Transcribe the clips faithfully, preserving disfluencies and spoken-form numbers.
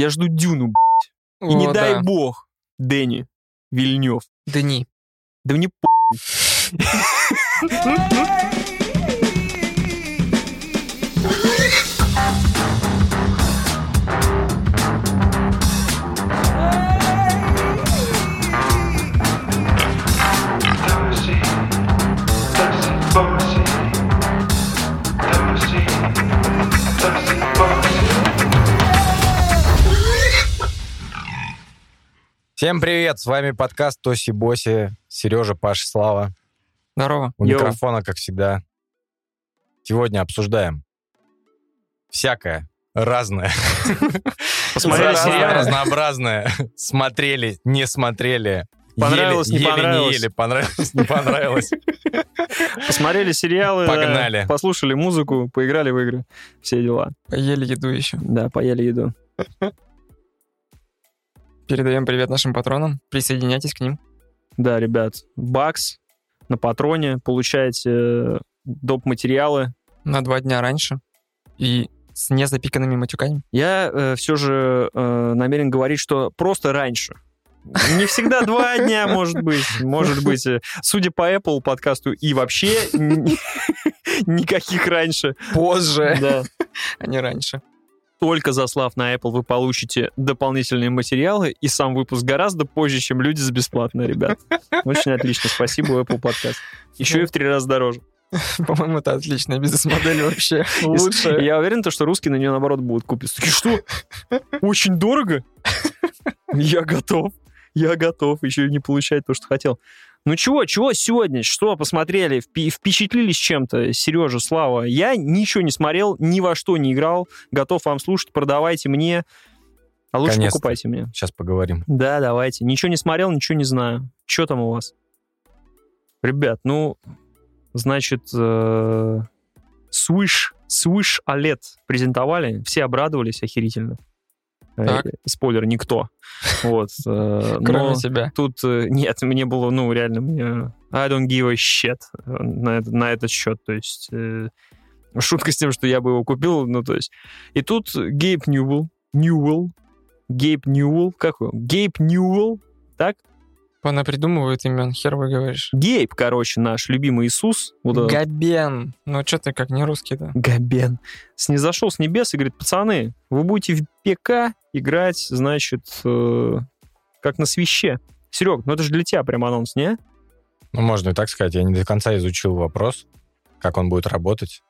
Я жду Дюну, блядь. И О, не да. дай бог, Дени Вильнёв. Дени. Да мне похуй. Всем привет, с вами подкаст Тоси Боси, Сережа, Паша, Слава. Здорово. У Йо. Микрофона, как всегда. Сегодня обсуждаем всякое, разное. Посмотрели сериал. Разнообразное. Смотрели, не смотрели. Понравилось, не понравилось. Ели, не ели, понравилось, не понравилось. Посмотрели сериалы. Погнали. Послушали музыку, поиграли в игры. Все дела. Поели еду еще. Да, поели еду. Передаем привет нашим патронам. Присоединяйтесь к ним. Да, ребят, бакс на патроне. Получаете доп-материалы. На два дня раньше. И с незапиканными матюками. Я э, все же э, намерен говорить, что просто раньше. Не всегда два дня, может быть. Может быть. Судя по Apple подкасту и вообще никаких раньше. Позже. Да. А не раньше. Только заслав на Apple, вы получите дополнительные материалы, и сам выпуск гораздо позже, чем люди за бесплатно, ребят. Очень отлично, спасибо, Apple Podcast. Еще и в три раза дороже. По-моему, это отличная бизнес-модель вообще. Лучше. Я уверен, что русские на нее, наоборот, будут купиться. Что? Очень дорого? Я готов. Я готов еще не получать то, что хотел. Ну чего, чего сегодня? Что посмотрели? Впечатлились чем-то? Сережа, Слава, я ничего не смотрел, ни во что не играл. Готов вам слушать, продавайте мне. А лучше Конечно. Покупайте мне. Сейчас поговорим. Да, давайте. Ничего не смотрел, ничего не знаю. Что там у вас? Ребят, ну, значит, Switch Switch о лед презентовали. Все обрадовались охерительно. Так. Спойлер, никто. Вот. Кроме тебя. Тут нет, мне было, ну, реально, мне I don't give a shit на, на этот счет. То есть э, шутка с тем, что я бы его купил, ну, то есть. И тут Гейб Ньюэлл, Ньюэлл, Гейб Ньюэлл, как его? Гейб Ньюэлл, так? Она придумывает имен, хер вы говоришь. Гейб, короче, наш любимый Иисус. Вот Габен. Ну, что ты как не русский-то? Габен. Снизошел с небес и говорит, пацаны, вы будете в ПК играть, значит, э, как на свище. Серег, ну это же для тебя прям анонс, не? Ну, можно и так сказать. Я не до конца изучил вопрос, как он будет работать.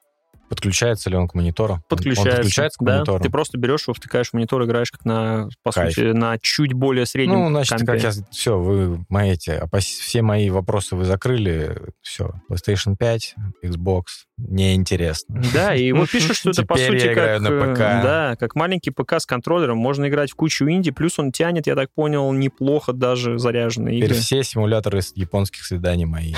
Подключается ли он к монитору? Подключается. Он подключается к да? монитору. Ты просто берешь его, втыкаешь в монитор, играешь как на, по сути, на чуть более среднем. Ну, значит, компе. Как я... Все, вы мои эти... Все мои вопросы вы закрыли. Все. PlayStation пять, Xbox. Неинтересно. Да, и вот пишут, что это, по сути, как... Да, как маленький ПК с контроллером. Можно играть в кучу инди. Плюс он тянет, я так понял, неплохо даже заряженные игры. Теперь все симуляторы японских свиданий мои.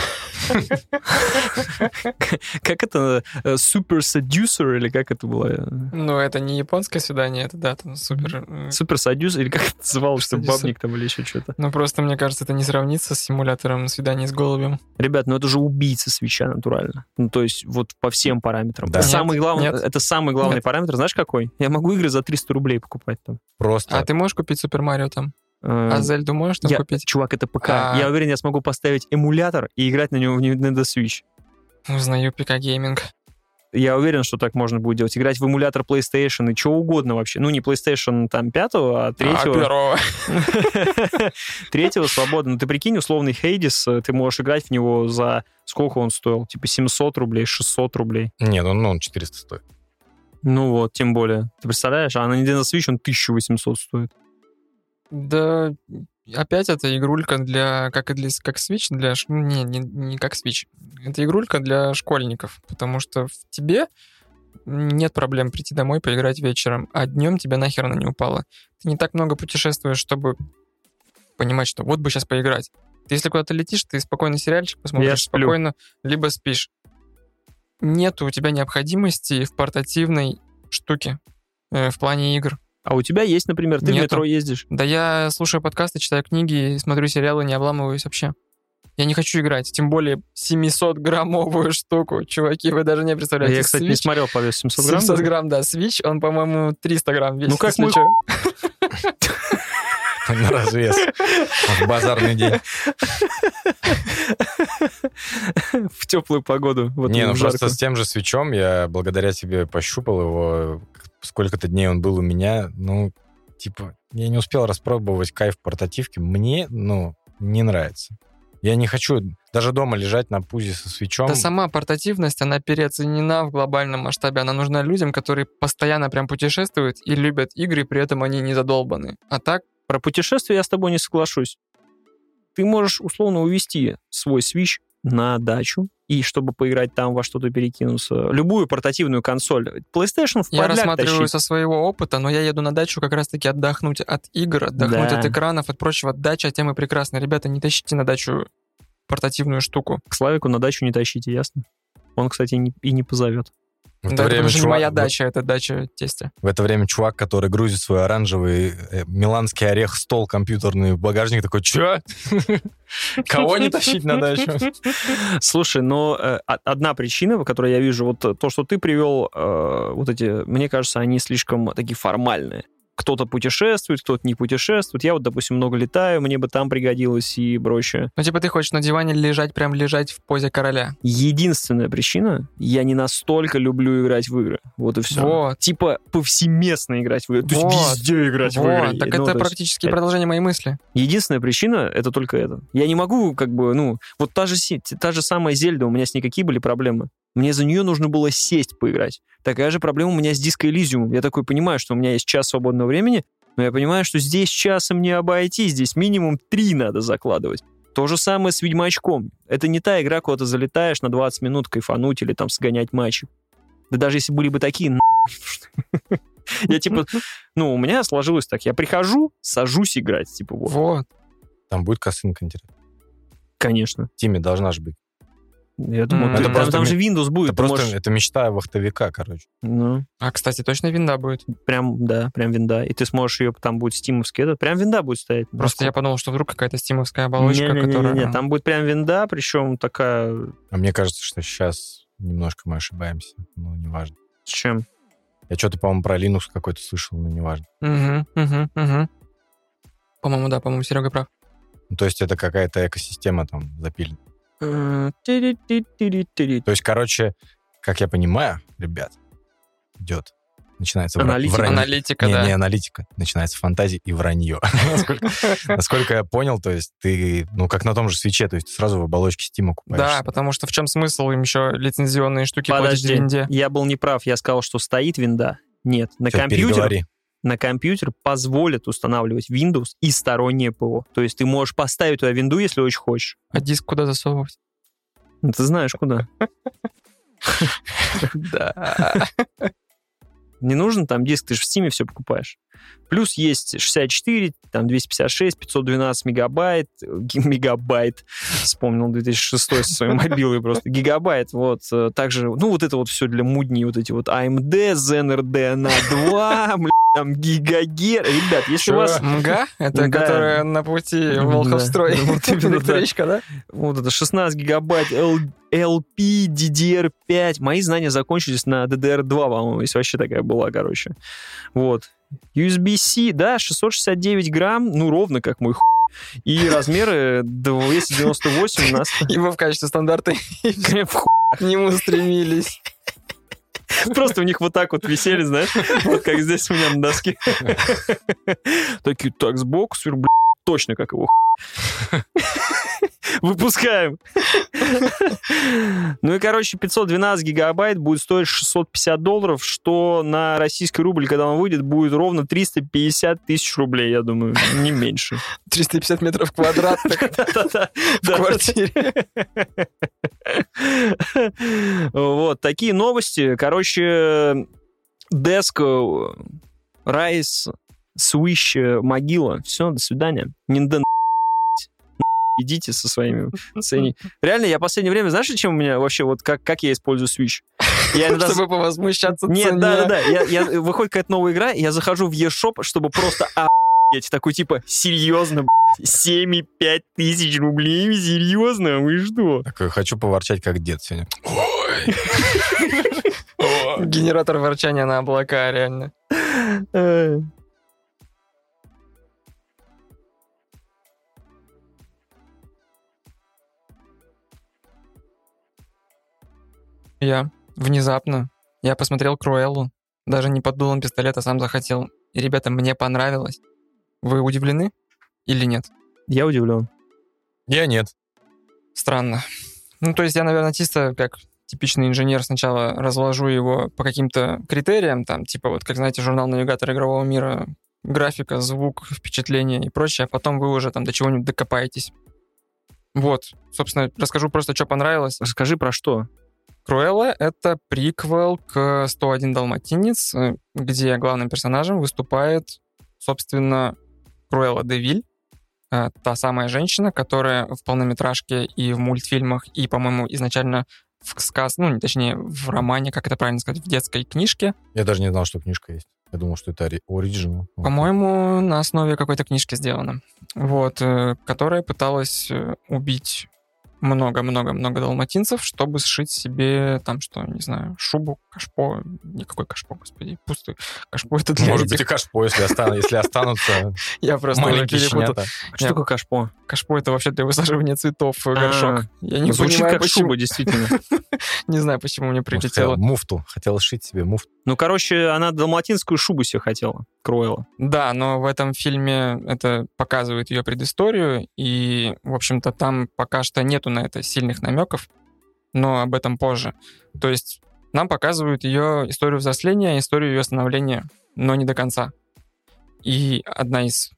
Как это... Супер Супер-садюсер, или как это было? Ну, это не японское свидание, это, да, там супер... Супер-садюсер, или как это называлось, что бабник там или еще что-то? Ну, просто, мне кажется, это не сравнится с симулятором свидания с голубем. Ребят, ну это же убийца свитча натурально. Ну, то есть, вот по всем параметрам. Да. Это, нет, самый главный, это самый главный нет. параметр, знаешь, какой? Я могу игры за триста рублей покупать там. Просто. А ты можешь купить Супер Марио там? А Зельду можешь там я, купить? Чувак, это ПК. А... Я уверен, я смогу поставить эмулятор и играть на него в Nintendo Switch. Узнаю ПК-гейминг. Я уверен, что так можно будет делать. Играть в эмулятор PlayStation и чего угодно вообще. Ну, не PlayStation там пятого, а третьего. А первого. Третьего свободно. Ну, ты прикинь, условный Hades, ты можешь играть в него за... Сколько он стоил? Типа семьсот рублей, шестьсот рублей? Нет, ну он четыреста стоит. Ну вот, тем более. Ты представляешь? А на Nintendo Switch он тысяча восемьсот стоит. Да... Опять это игрулька для... Как и для... Как Switch для... Не, не, не как Switch. Это игрулька для школьников, потому что в тебе нет проблем прийти домой, поиграть вечером, а днем тебя нахер она не упала. Ты не так много путешествуешь, чтобы понимать, что вот бы сейчас поиграть. Ты если куда-то летишь, ты спокойно сериальчик посмотришь, спокойно, либо спишь. Нет у тебя необходимости в портативной штуке, э, в плане игр. А у тебя есть, например, ты Нету. В метро ездишь? Да я слушаю подкасты, читаю книги, смотрю сериалы, не обламываюсь вообще. Я не хочу играть, тем более семисотграммовую штуку, чуваки, вы даже не представляете. Я, кстати, Switch, не смотрел, по-моему, семьсот грамм. семьсот грамм, да, Switch, он, по-моему, триста грамм весит. Ну как мы... На развес. В базарный день. В теплую погоду. Не, ну просто с тем же свечом я благодаря тебе пощупал его. Сколько-то дней он был у меня. Ну, типа, я не успел распробовать кайф портативки. Мне, ну, не нравится. Я не хочу даже дома лежать на пузе со свечом. Да сама портативность, она переоценена в глобальном масштабе. Она нужна людям, которые постоянно прям путешествуют и любят игры, при этом они не задолбаны. А так... Про путешествие я с тобой не соглашусь. Ты можешь условно увезти свой Switch на дачу, и чтобы поиграть там во что-то перекинуться. Любую портативную консоль. PlayStation в подляк тащит. Я рассматриваю со своего опыта, но я еду на дачу как раз-таки отдохнуть от игр, отдохнуть да. от экранов, от прочего. Дача, тема прекрасная. Ребята, не тащите на дачу портативную штуку. К Славику на дачу не тащите, ясно? Он, кстати, и не позовет. В да, это потому что не моя дача, это дача тестя. В это время чувак, который грузит свой оранжевый э, миланский орех, стол компьютерный в багажник, такой, че? Кого не тащить на дачу? Слушай, но одна причина, по которой я вижу, вот то, что ты привел, вот эти, мне кажется, они слишком такие формальные. Кто-то путешествует, кто-то не путешествует. Я вот, допустим, много летаю, мне бы там пригодилось и прочее. Ну, типа, ты хочешь на диване лежать, прям лежать в позе короля. Единственная причина, я не настолько люблю играть в игры. Вот и все. Вот. Типа, повсеместно играть в игры. То вот. есть везде играть вот. в игры. Так ну, это практически это... продолжение моей мысли. Единственная причина, это только это. Я не могу, как бы, ну... Вот та же, та же самая Зельда, у меня с ней какие были проблемы? Мне за нее нужно было сесть поиграть. Такая же проблема у меня с Disco Elysium. Я такой понимаю, что у меня есть час свободного времени, но я понимаю, что здесь часом не обойти, здесь минимум три надо закладывать. То же самое с Ведьмачком. Это не та игра, куда ты залетаешь на двадцать минут кайфануть или там сгонять матчи. Да даже если были бы такие, нахуй. Я типа, ну, у меня сложилось так. Я прихожу, сажусь играть, типа вот. Вот. Там будет косынка, интересно. Конечно. Тиме должна же быть. Я думаю, mm-hmm. ты, это просто, там же Windows будет. Это просто можешь... это мечта вахтовика, короче. Ну. А, кстати, точно винда будет? Прям, да, прям винда. И ты сможешь ее, там будет стимовский этот, прям винда будет стоять. Просто Москва. Я подумал, что вдруг какая-то стимовская оболочка, не, не, не, которая... Нет, там будет прям винда, причем такая... А мне кажется, что сейчас немножко мы ошибаемся, но неважно. С чем? Я что-то, по-моему, про Linux какой-то слышал, но неважно. Угу, угу, угу. По-моему, да, по-моему, Серега прав. Ну, то есть это какая-то экосистема там запилена. То есть, короче, как я понимаю, ребят, идет, начинается аналитика, вранье. аналитика не, да. не аналитика, начинается фантазия и вранье. Насколько я понял, то есть ты, ну, как на том же свече, то есть ты сразу в оболочке Steam окупаешься. Да, потому что в чем смысл им еще лицензионные штуки платить в винде? Я был неправ, я сказал, что стоит винда. Нет, на компьютере. На компьютер позволит устанавливать Windows и стороннее ПО. То есть ты можешь поставить туда винду, если очень хочешь. А диск куда засовывать? Ну, ты знаешь, куда. Да. Не нужен там диск, ты же в Steam все покупаешь. Плюс есть шестьдесят четыре, там двести пятьдесят шесть, пятьсот двенадцать мегабайт, мегабайт, вспомнил две тысячи шестой со своей мобилой просто, гигабайт, вот, также, ну, вот это вот все для мудни, вот эти вот эй эм ди, Zen эр ди эн эй два, блядь, там гигагер, ребят, если у вас... МГА? Это которая на пути Волховстрой, электричка, да? Вот это шестнадцать гигабайт, эл пи, ди ди эр пять, мои знания закончились на ди ди эр два, по-моему, если вообще такая была, короче, вот. ю эс би-C, да, шестьсот шестьдесят девять грамм, ну, ровно как мой хуй. И размеры двести девяносто восемь у нас. И мы в качестве стандарта к нему стремились. Просто у них вот так вот висели, знаешь, вот как здесь у меня на доске. Такие, так, сбоку, блядь, точно как его хуй. Выпускаем. Ну и, короче, пятьсот двенадцать гигабайт будет стоить шестьсот пятьдесят долларов, что на российский рубль, когда он выйдет, будет ровно триста пятьдесят тысяч рублей, я думаю, не меньше. триста пятьдесят метров квадратных в квартире. Вот, такие новости. Короче, Desk, Rise, Switch, могила. Все, до свидания. Nintendo идите со своими ценами. Реально, я в последнее время, знаешь, чем у меня вообще, вот как, как я использую Switch? Я иногда... Чтобы повозмущаться цене. Нет, да-да-да. Я, я... Выходит какая-то новая игра, я захожу в eShop, чтобы просто охуеть. Такой, типа, серьезно, семь и пять тысяч рублей? Серьезно? Вы что? Так, хочу поворчать, как дед сегодня. Ой! Генератор ворчания на облака, реально. Я. Внезапно. Я посмотрел «Круэллу». Даже не под дулом пистолета, сам захотел. И, ребята, мне понравилось. Вы удивлены или нет? Я удивлен. Я нет. Странно. Ну, то есть я, наверное, чисто как типичный инженер сначала разложу его по каким-то критериям, там, типа, вот, как знаете, журнал-навигатор игрового мира, графика, звук, впечатление и прочее, а потом вы уже там до чего-нибудь докопаетесь. Вот. Собственно, расскажу просто, что понравилось. Расскажи про что. «Круэлла» — это приквел к сто один «Далматинец», где главным персонажем выступает, собственно, Круэлла де Виль, та самая женщина, которая в полнометражке и в мультфильмах, и, по-моему, изначально в сказке, ну, точнее, в романе, как это правильно сказать, в детской книжке. Я даже не знал, что книжка есть. Я думал, что это оригинал. По-моему, на основе какой-то книжки сделано. Вот, которая пыталась убить много-много-много далматинцев, чтобы сшить себе там, что, не знаю, шубу, кашпо. Никакой кашпо, господи, пустую. Кашпо это для Может этих... быть и кашпо, если, остан... если останутся Я просто маленькие щенята. Что такое кашпо? Кашпо это вообще для высаживания цветов горшок. Я не понимаю, почему. Шуба, действительно. Не знаю, почему мне прилетело. Муфту. Хотела сшить себе муфту. Ну, короче, она далматинскую шубу себе хотела, Круэлла. Да, но в этом фильме это показывает ее предысторию, и, в общем-то, там пока что нету на это сильных намеков, но об этом позже. То есть нам показывают ее историю взросления, историю ее становления, но не до конца. И одна из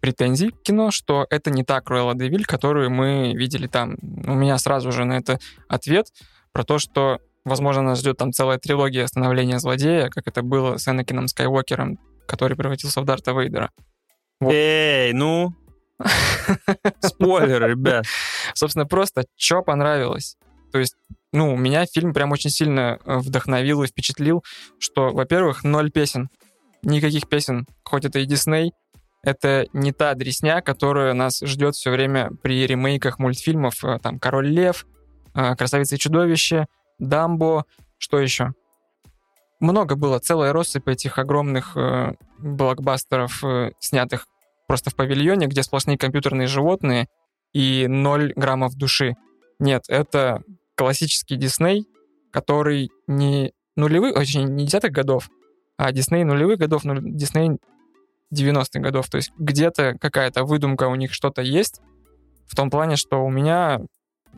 претензий к кино, что это не та Круэлла де Виль, которую мы видели там. У меня сразу же на это ответ про то, что, возможно, нас ждет там целая трилогия становления злодея, как это было с Энакином Скайуокером, который превратился в Дарта Вейдера. Вот. Эй, ну... Спойлер, ребят. Собственно, просто что понравилось. То есть, ну, меня фильм прям очень сильно вдохновил и впечатлил, что, во-первых, ноль песен. Никаких песен. Хоть это и Дисней, это не та дресня, которая нас ждет все время при ремейках мультфильмов. Там «Король Лев», «Красавица и чудовище», «Дамбо», что еще? Много было, целая россыпь этих огромных э, блокбастеров, э, снятых просто в павильоне, где сплошные компьютерные животные и ноль граммов души. Нет, это классический Дисней, который не нулевых, очень не десятых годов, а Дисней нулевых годов, ну, Дисней девяностых годов. То есть где-то какая-то выдумка у них что-то есть, в том плане, что у меня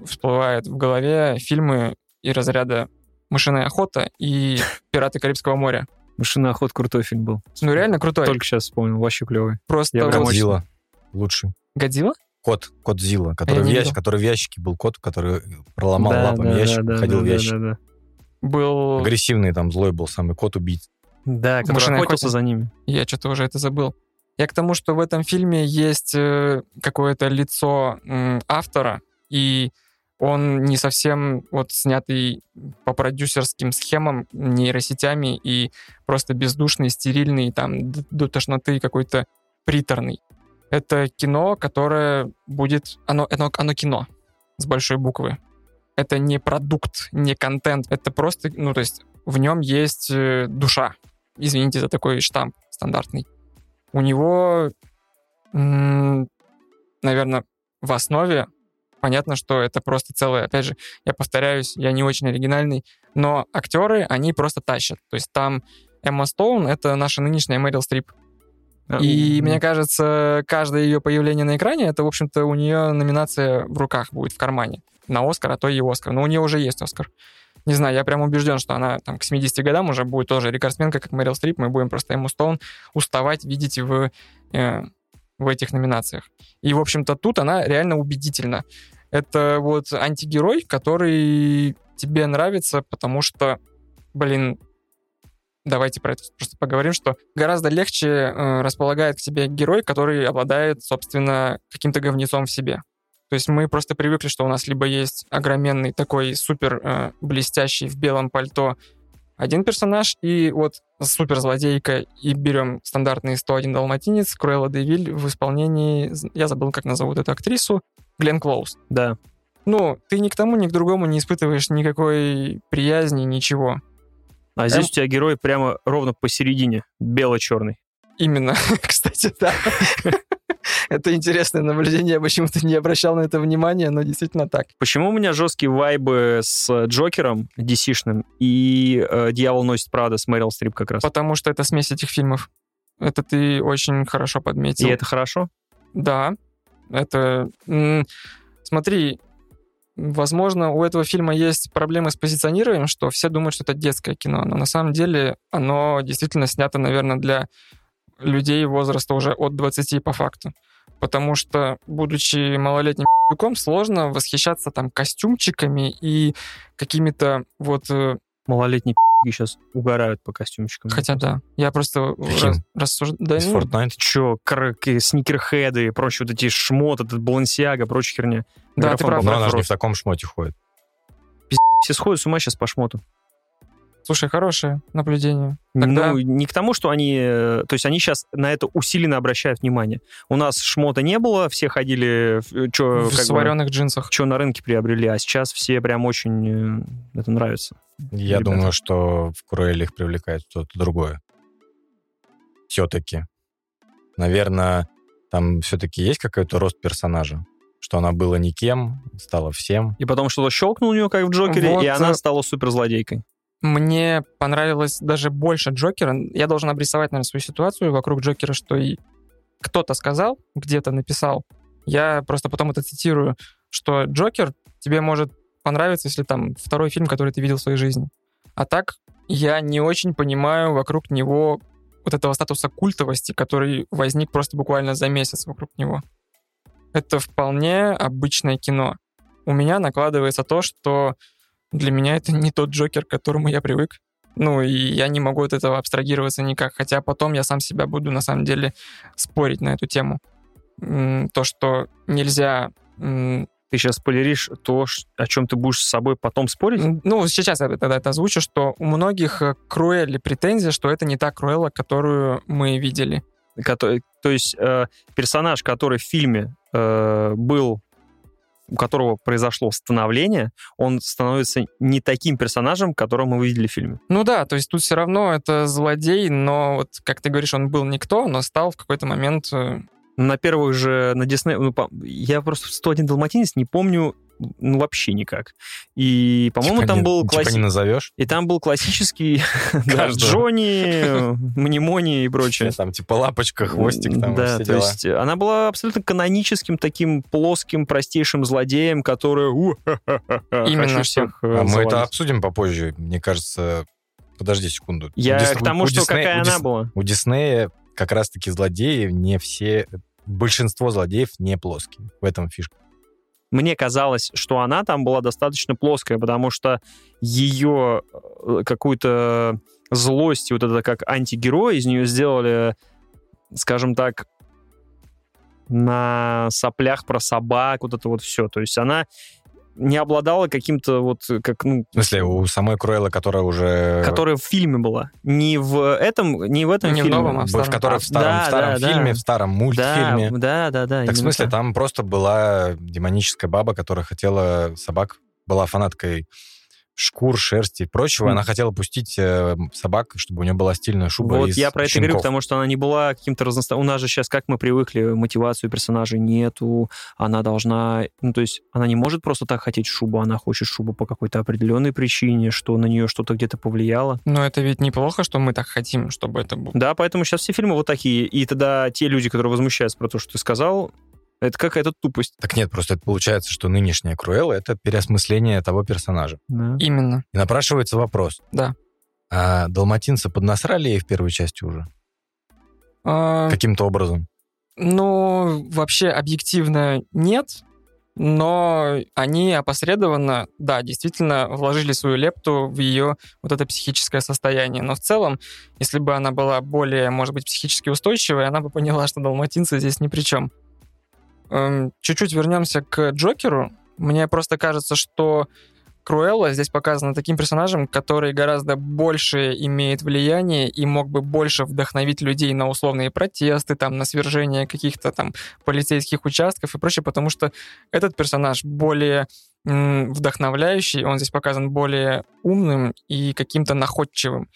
всплывают в голове фильмы из разряда «Мышиная охота» и «Пираты Карибского моря». «Мышиная охота» крутой фильм был. Ну, реально крутой. Только сейчас вспомнил, вообще клевый. Просто... Я «Годзилла» лучший. «Годзилла»? Кот, кот Зилла, который, ящ... который в ящике был кот, который проломал да, лапами да, ящик, да, ходил да, в ящик. Да, да, да. Был... Агрессивный там, злой был самый кот-убийца. Да, который «Мышиная охотился» за ними. Я что-то уже это забыл. Я к тому, что в этом фильме есть какое-то лицо автора, и он не совсем вот снятый по продюсерским схемам, нейросетями, и просто бездушный, стерильный, там, до тошноты какой-то приторный. Это кино, которое будет... Оно, оно, оно кино с большой буквы. Это не продукт, не контент. Это просто... Ну, то есть в нем есть душа. Извините за такой штамп стандартный. У него, м- наверное, в основе понятно, что это просто целое, опять же, я повторяюсь, я не очень оригинальный, но актеры, они просто тащат. То есть там Эмма Стоун — это наша нынешняя Мэрил Стрип. А, И да. Мне кажется, каждое ее появление на экране, это, в общем-то, у нее номинация в руках будет, в кармане. На Оскар, а то и Оскар. Но у нее уже есть Оскар. Не знаю, я прям убежден, что она там к семидесяти годам уже будет тоже рекордсменка, как Мэрил Стрип. Мы будем просто Эмму Стоун уставать видеть в... Э, в этих номинациях. И, в общем-то, тут она реально убедительна. Это вот антигерой, который тебе нравится, потому что, блин, давайте про это просто поговорим, что гораздо легче э, располагает к тебе герой, который обладает, собственно, каким-то говнецом в себе. То есть мы просто привыкли, что у нас либо есть огроменный такой супер э, блестящий в белом пальто один персонаж, и вот суперзлодейка, и берем стандартный сто один «Далматинец», Круэлла де Виль в исполнении, я забыл, как назовут эту актрису, Гленн Клоуз. Да. Ну, ты ни к тому, ни к другому не испытываешь никакой приязни, ничего. А Эм... здесь у тебя герой прямо ровно посередине, бело-черный. Именно, кстати, да. Это интересное наблюдение, я почему-то не обращал на это внимания, но действительно так. Почему у меня жесткие вайбы с Джокером ди си-шным и э, «Дьявол носит Прада» с Мэрил Стрип как раз? Потому что это смесь этих фильмов. Это ты очень хорошо подметил. И это хорошо? Да. Это... М- смотри... Возможно, у этого фильма есть проблемы с позиционированием, что все думают, что это детское кино, но на самом деле оно действительно снято, наверное, для людей возраста уже от двадцати по факту. Потому что, будучи малолетним пи***ком, сложно восхищаться там костюмчиками и какими-то вот... Малолетние пи***ки сейчас угорают по костюмчикам. Хотя да, я просто раз, рассуждаю... Из Fortnite? Чё, кр- к- сникерхеды и прочие вот эти шмоты, этот Balenciaga, прочая херня. Да, Графон, ты прав. Но она же не в таком шмоте ходит. Пиздец, все сходят с ума сейчас по шмоту. Слушай, хорошее наблюдение. Тогда... Ну, не к тому, что они... То есть они сейчас на это усиленно обращают внимание. У нас шмота не было, все ходили... Чё, в сваренных бы, джинсах. Что на рынке приобрели, а сейчас все прям очень... Это нравится. Я ребята. думаю, что в Круэлле их привлекает что-то другое. Все-таки. Наверное, там все-таки есть какой-то рост персонажа. Что она была никем, стала всем. И потом что-то щелкнуло у нее, как в Джокере, вот... и она стала суперзлодейкой. Мне понравилось даже больше Джокера. Я должен обрисовать, наверное, свою ситуацию вокруг Джокера, что и кто-то сказал, где-то написал. Я просто потом это цитирую, что Джокер тебе может понравиться, если там второй фильм, который ты видел в своей жизни. А так я не очень понимаю вокруг него вот этого статуса культовости, который возник просто буквально за месяц вокруг него. Это вполне обычное кино. У меня накладывается то, что для меня это не тот Джокер, к которому я привык. Ну, и я не могу от этого абстрагироваться никак. Хотя потом я сам себя буду, на самом деле, спорить на эту тему. То, что нельзя... Ты сейчас спойлеришь то, о чем ты будешь с собой потом спорить? Ну, сейчас я тогда это озвучу, что у многих Круэлле претензия, что это не та Круэлла, которую мы видели. Который, то есть э, персонаж, который в фильме э, был... у которого произошло становление, он становится не таким персонажем, которого мы видели в фильме. Ну да, то есть тут все равно это злодей, но вот, как ты говоришь, он был никто, но стал в какой-то момент... На первых же, на Дисней... Ну, я просто сто один «Далматинец» не помню ну, вообще никак. И, по-моему, типа там не, был... Класс... Типа не назовешь? И там был классический Джонни, Мнемони и прочее. Там типа лапочка, хвостик, там да, все дела. То есть она была абсолютно каноническим, таким плоским, простейшим злодеем, который... Именно всех... А мы это обсудим попозже, мне кажется... Подожди секунду. Я к тому, что какая она была. У Диснея... Как раз-таки злодеи не все... Большинство злодеев не плоские. В этом фишка. Мне казалось, что она там была достаточно плоская, потому что ее какую-то злость, вот это как антигерой, из нее сделали, скажем так, на соплях про собак, вот это вот все. То есть она... не обладала каким-то вот... как ну, в смысле, у самой Круэллы, которая уже... Которая в фильме была. Не в этом, не в этом не фильме. Не в новом, а в старом. В которой в старом, да, в старом да, фильме, да. в старом мультфильме. Да, да, да. Так в смысле, так. Там просто была демоническая баба, которая хотела собак, была фанаткой шкур, шерсти и прочего. Mm. Она хотела пустить собак, чтобы у нее была стильная шуба вот из я про это щенков. Говорю, потому что она не была каким-то разносторонним. У нас же сейчас, как мы привыкли, мотивацию персонажей нету. Она должна... Ну, то есть она не может просто так хотеть шубу. Она хочет шубу по какой-то определенной причине, что на нее что-то где-то повлияло. Но это ведь неплохо, что мы так хотим, чтобы это было. Да, поэтому сейчас все фильмы вот такие. И тогда те люди, которые возмущаются про то, что ты сказал... Это какая-то тупость. Так нет, просто это получается, что нынешняя Круэлла — это переосмысление того персонажа. Да. Именно. И напрашивается вопрос. Да. А далматинца поднасрали ей в первой части уже? А... Каким-то образом? Ну, вообще объективно нет, но они опосредованно, да, действительно вложили свою лепту в ее вот это психическое состояние. Но в целом, если бы она была более, может быть, психически устойчивой, она бы поняла, что далматинцы здесь ни при чем. Чуть-чуть вернемся к Джокеру. Мне просто кажется, что Круэлла здесь показана таким персонажем, который гораздо больше имеет влияние и мог бы больше вдохновить людей на условные протесты, там, на свержение каких-то там полицейских участков и прочее, потому что этот персонаж более м- вдохновляющий, он здесь показан более умным и каким-то находчивым.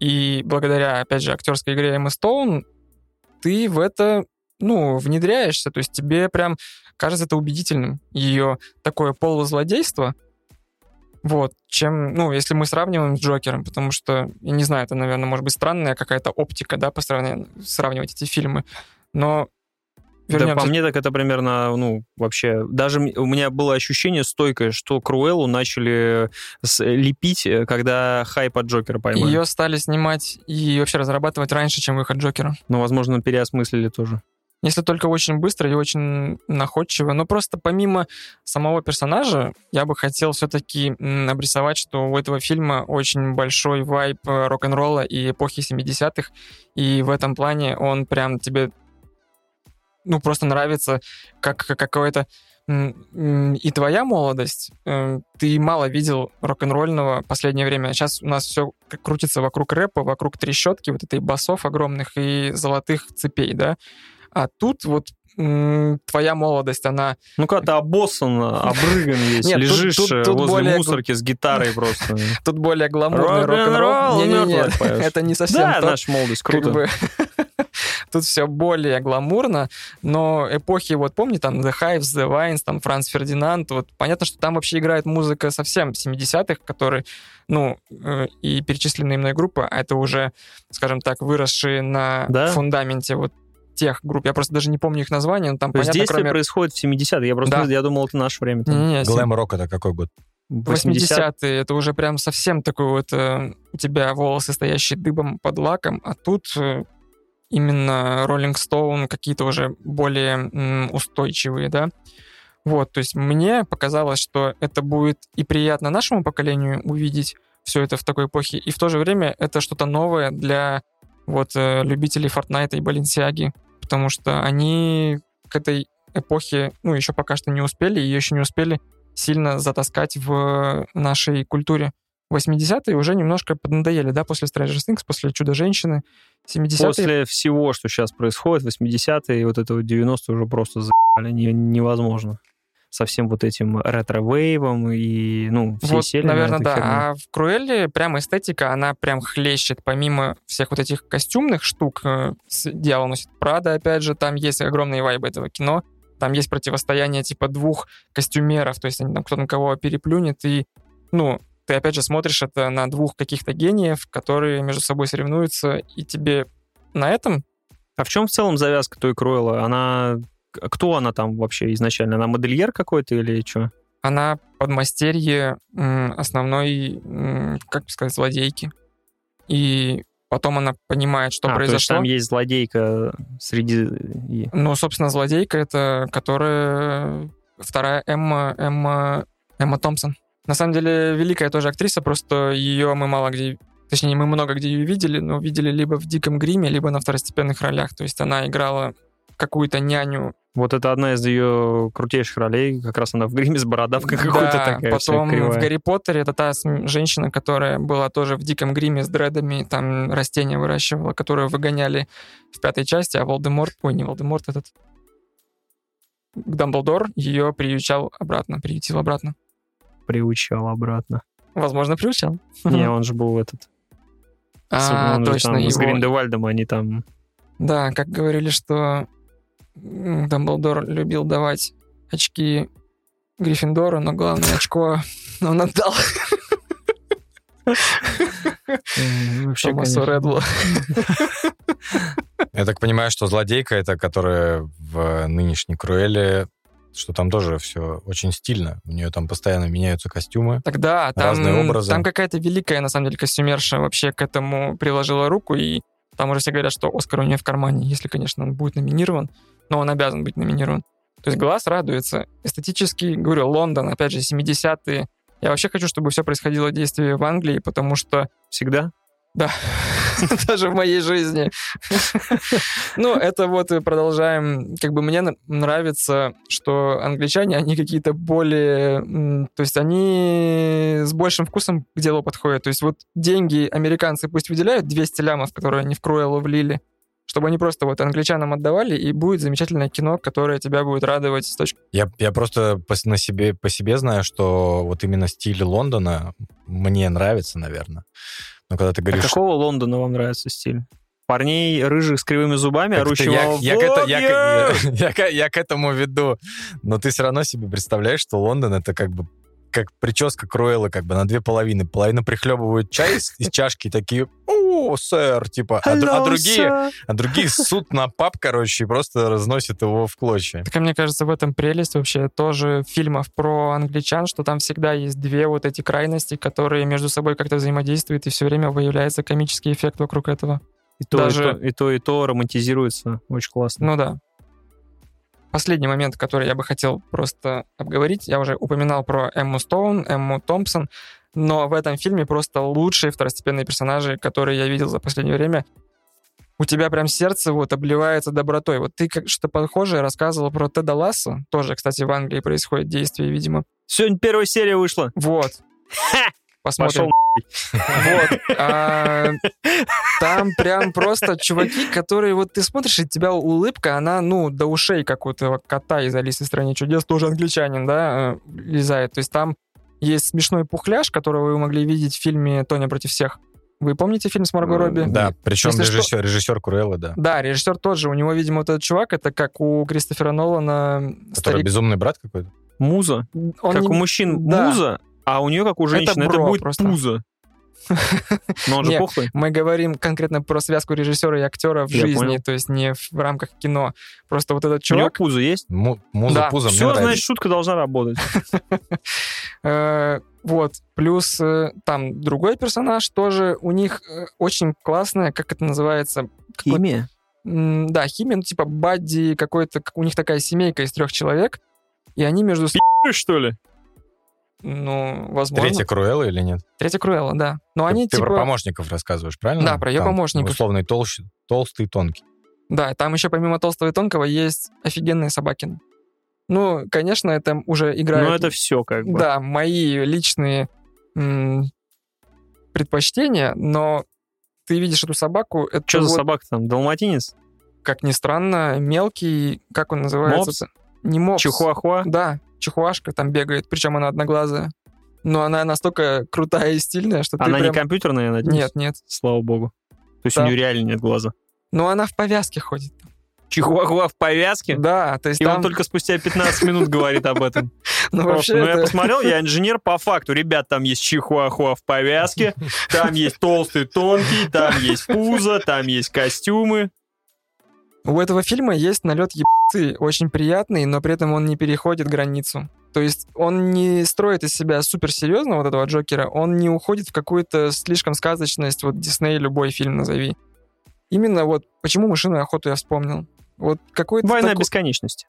И благодаря, опять же, актерской игре Эммы Стоун ты в это... ну, внедряешься, то есть тебе прям кажется это убедительным, ее такое полузлодейство, вот, чем, ну, если мы сравниваем с Джокером, потому что, я не знаю, это, наверное, может быть странная какая-то оптика, да, по сравнению, сравнивать эти фильмы, но... Да, по мне так это примерно, ну, вообще... Даже у меня было ощущение стойкое, что Круэллу начали лепить, когда хайп от Джокера поймали. Ее стали снимать и вообще разрабатывать раньше, чем выход Джокера. Ну, возможно, переосмыслили тоже. Если только очень быстро и очень находчиво. Но просто помимо самого персонажа, я бы хотел все-таки обрисовать, что у этого фильма очень большой вайб рок-н-ролла и эпохи семидесятых. И в этом плане он прям тебе... ну, просто нравится, как, как какое-то... И твоя молодость, ты мало видел рок-н-ролльного в последнее время. Сейчас у нас все крутится вокруг рэпа, вокруг трещотки, вот этой басов огромных и золотых цепей, да. А тут вот твоя молодость, она... Ну, когда ты обоссан, обрыган весь, Нет, лежишь тут, тут, тут возле более... мусорки с гитарой просто. Тут более гламурный рок-н-ролл. Не-не-не, это не совсем да, то. Да, наша молодость, круто. Как бы... Тут все более гламурно, но эпохи, вот помни, там, The Hives, The Vines, там, Франц Фердинанд, вот, понятно, что там вообще играет музыка совсем семидесятых, которые, ну, э, и перечисленные мной группы, а это уже, скажем так, выросшие на да? фундаменте вот тех групп. Я просто даже не помню их название, но там, То понятно, действие кроме... происходит в семидесятые, я просто, да. я думал, это наше время. Глэм-рок это какой год? восьмидесятые, это уже прям совсем такой вот, э, у тебя волосы, стоящие дыбом под лаком, а тут... Э, именно Rolling Stone какие-то уже более м, устойчивые, да. Вот, то есть мне показалось, что это будет и приятно нашему поколению увидеть все это в такой эпохе, и в то же время это что-то новое для вот любителей Fortnite и Balenciaga, потому что они к этой эпохе, ну, еще пока что не успели, ее еще не успели сильно затаскать в нашей культуре. восьмидесятые уже немножко поднадоели, да, после Stranger Things, после Чудо-женщины, семидесятые. После всего, что сейчас происходит, восьмидесятые и вот этого девяностые уже просто за***ли, невозможно. Со всем вот этим ретро-вейвом и, ну, всей вот, серии. наверное, да. Херни. А в Круэлле прям эстетика, она прям хлещет, помимо всех вот этих костюмных штук. Дьявол носит Прада, опять же, там есть огромные вайбы этого кино. Там есть противостояние типа двух костюмеров, то есть они там кто на кого переплюнет и, ну... Ты, опять же, смотришь это на двух каких-то гениев, которые между собой соревнуются, и тебе на этом... А в чем в целом завязка той Круэллы? Она... Кто она там вообще изначально? Она модельер какой-то или что? Она подмастерье основной, как бы сказать, злодейки. И потом она понимает, что а, произошло. То есть там есть злодейка среди... Ну, собственно, злодейка — это которая... Вторая Эмма... Эмма... Эмма Томпсон. На самом деле, великая тоже актриса, просто ее мы мало где... Точнее, мы много где ее видели, но видели либо в «Диком гриме», либо на второстепенных ролях. То есть она играла какую-то няню. Вот это одна из ее крутейших ролей. Как раз она в «Гриме» с бородавкой да, какой-то такая. Потом в «Гарри Поттере» это та женщина, которая была тоже в «Диком гриме» с дредами, там растения выращивала, которую выгоняли в пятой части, а Волдеморт... Ой, не Волдеморт, этот... Дамблдор ее приючал обратно, приютил обратно. Приучал обратно. Возможно, приучал. Не, он же был этот... А, он точно. Его... С Гриндевальдом они там... Да, как говорили, что Дамблдор любил давать очки Гриффиндору, но главное очко он отдал. Томасу Редлу. Я так понимаю, что злодейка, это которая в нынешней Круэлле... что там тоже все очень стильно. У нее там постоянно меняются костюмы, Тогда, там, разные образы. Там какая-то великая, на самом деле, костюмерша вообще к этому приложила руку, и там уже все говорят, что Оскар у нее в кармане, если, конечно, он будет номинирован, но он обязан быть номинирован. То есть глаз радуется. Эстетически, говорю, Лондон, опять же, семидесятые. Я вообще хочу, чтобы все происходило действие в Англии, потому что... Всегда? Да. Даже в моей жизни. Ну, это вот продолжаем. Как бы мне нравится, что англичане, они какие-то более... То есть они с большим вкусом к делу подходят. То есть вот деньги американцы пусть выделяют, двести лямов, которые они в Круэллу влили, чтобы они просто вот англичанам отдавали, и будет замечательное кино, которое тебя будет радовать. С точки... Я, я просто по, на себе, по себе знаю, что вот именно стиль Лондона мне нравится, наверное. Но когда ты говоришь... А какого Лондона вам нравится стиль? парней рыжих с кривыми зубами, так орущего я, я, это, я, я, я, я к этому веду. Но ты все равно себе представляешь, что Лондон — это как бы как прическа Круэллы, как бы на две половины. Половина прихлебывают чай из чашки, такие: «О, сэр!» типа, а, а другие, а другие ссут на паб, короче, и просто разносят его в клочья. Так, мне кажется, в этом прелесть вообще тоже фильмов про англичан, что там всегда есть две вот эти крайности, которые между собой как-то взаимодействуют, и все время выявляется комический эффект вокруг этого. И то, Даже... и, то, и, то и то романтизируется. Очень классно. Ну да. Последний момент, который я бы хотел просто обговорить, я уже упоминал про Эмму Стоун, Эмму Томпсон, но в этом фильме просто лучшие второстепенные персонажи, которые я видел за последнее время. У тебя прям сердце вот обливается добротой. Вот ты как что-то похожее рассказывал про Теда Лассо, тоже, кстати, в Англии происходит действие, видимо. Сегодня первая серия вышла. Вот. Посмотрим. Вот. А, там прям просто чуваки, которые вот ты смотришь, и у тебя улыбка, она, ну, до ушей, как у этого кота из «Алисы в стране чудес», тоже англичанин, да, лизает. То есть там есть смешной пухляж, которого вы могли видеть в фильме «Тоня против всех». Вы помните фильм с Марго Робби? Да, причем Если режиссер, что... режиссер Круэлла, да. Да, режиссер тот же. У него, видимо, вот этот чувак, это как у Кристофера Нолана... Который старик... безумный брат какой-то? Муза. Он как не... у мужчин да. муза? А у нее, как у женщины, это, это будет просто пузо. Но он же пухлый. Мы говорим конкретно про связку режиссера и актера в жизни, то есть не в рамках кино. Просто вот этот чувак... У него пузо есть? Муза, пузо, мне нравится. Все, значит, шутка должна работать. Вот. Плюс там другой персонаж тоже. У них очень классная, как это называется? Химия? Да, химия, ну типа бадди какой-то... У них такая семейка из трех человек, и они между... Пи***ешь, что ли? Ну, возможно. Третья Круэлла или нет? Третья Круэлла, да. Но ты, они, ты типа... про помощников рассказываешь, правильно? Да, про ее там помощников. Условный толщ... толстый и тонкий. Да, там еще помимо толстого и тонкого есть офигенные собакины. Ну, конечно, это уже играет... Ну, это все как бы. Да, мои личные м- предпочтения, но ты видишь эту собаку... Это что вот... за собака там? Далматинец? Как ни странно, мелкий, как он называется? Мопс? Не мопс. Чихуахуа? Да. Чихуашка там бегает, причем она одноглазая. Но она настолько крутая и стильная, что ты Она прям... не компьютерная, я надеюсь? Нет, нет. Слава богу. То есть да. у нее реально нет глаза? Ну, она в повязке ходит. Чихуахуа в повязке? Да. То есть и там... он только спустя пятнадцать минут говорит об этом. Ну, вообще я посмотрел, я инженер по факту. Ребят, там есть чихуахуа в повязке, там есть толстый, тонкий, там есть пузо, там есть костюмы. У этого фильма есть налет ебацы, очень приятный, но при этом он не переходит границу. То есть он не строит из себя суперсерьезно вот этого Джокера, он не уходит в какую-то слишком сказочность, вот Дисней любой фильм назови. Именно вот почему «Мышиную охоту» я вспомнил. Вот какой-то... «Война такой... бесконечности».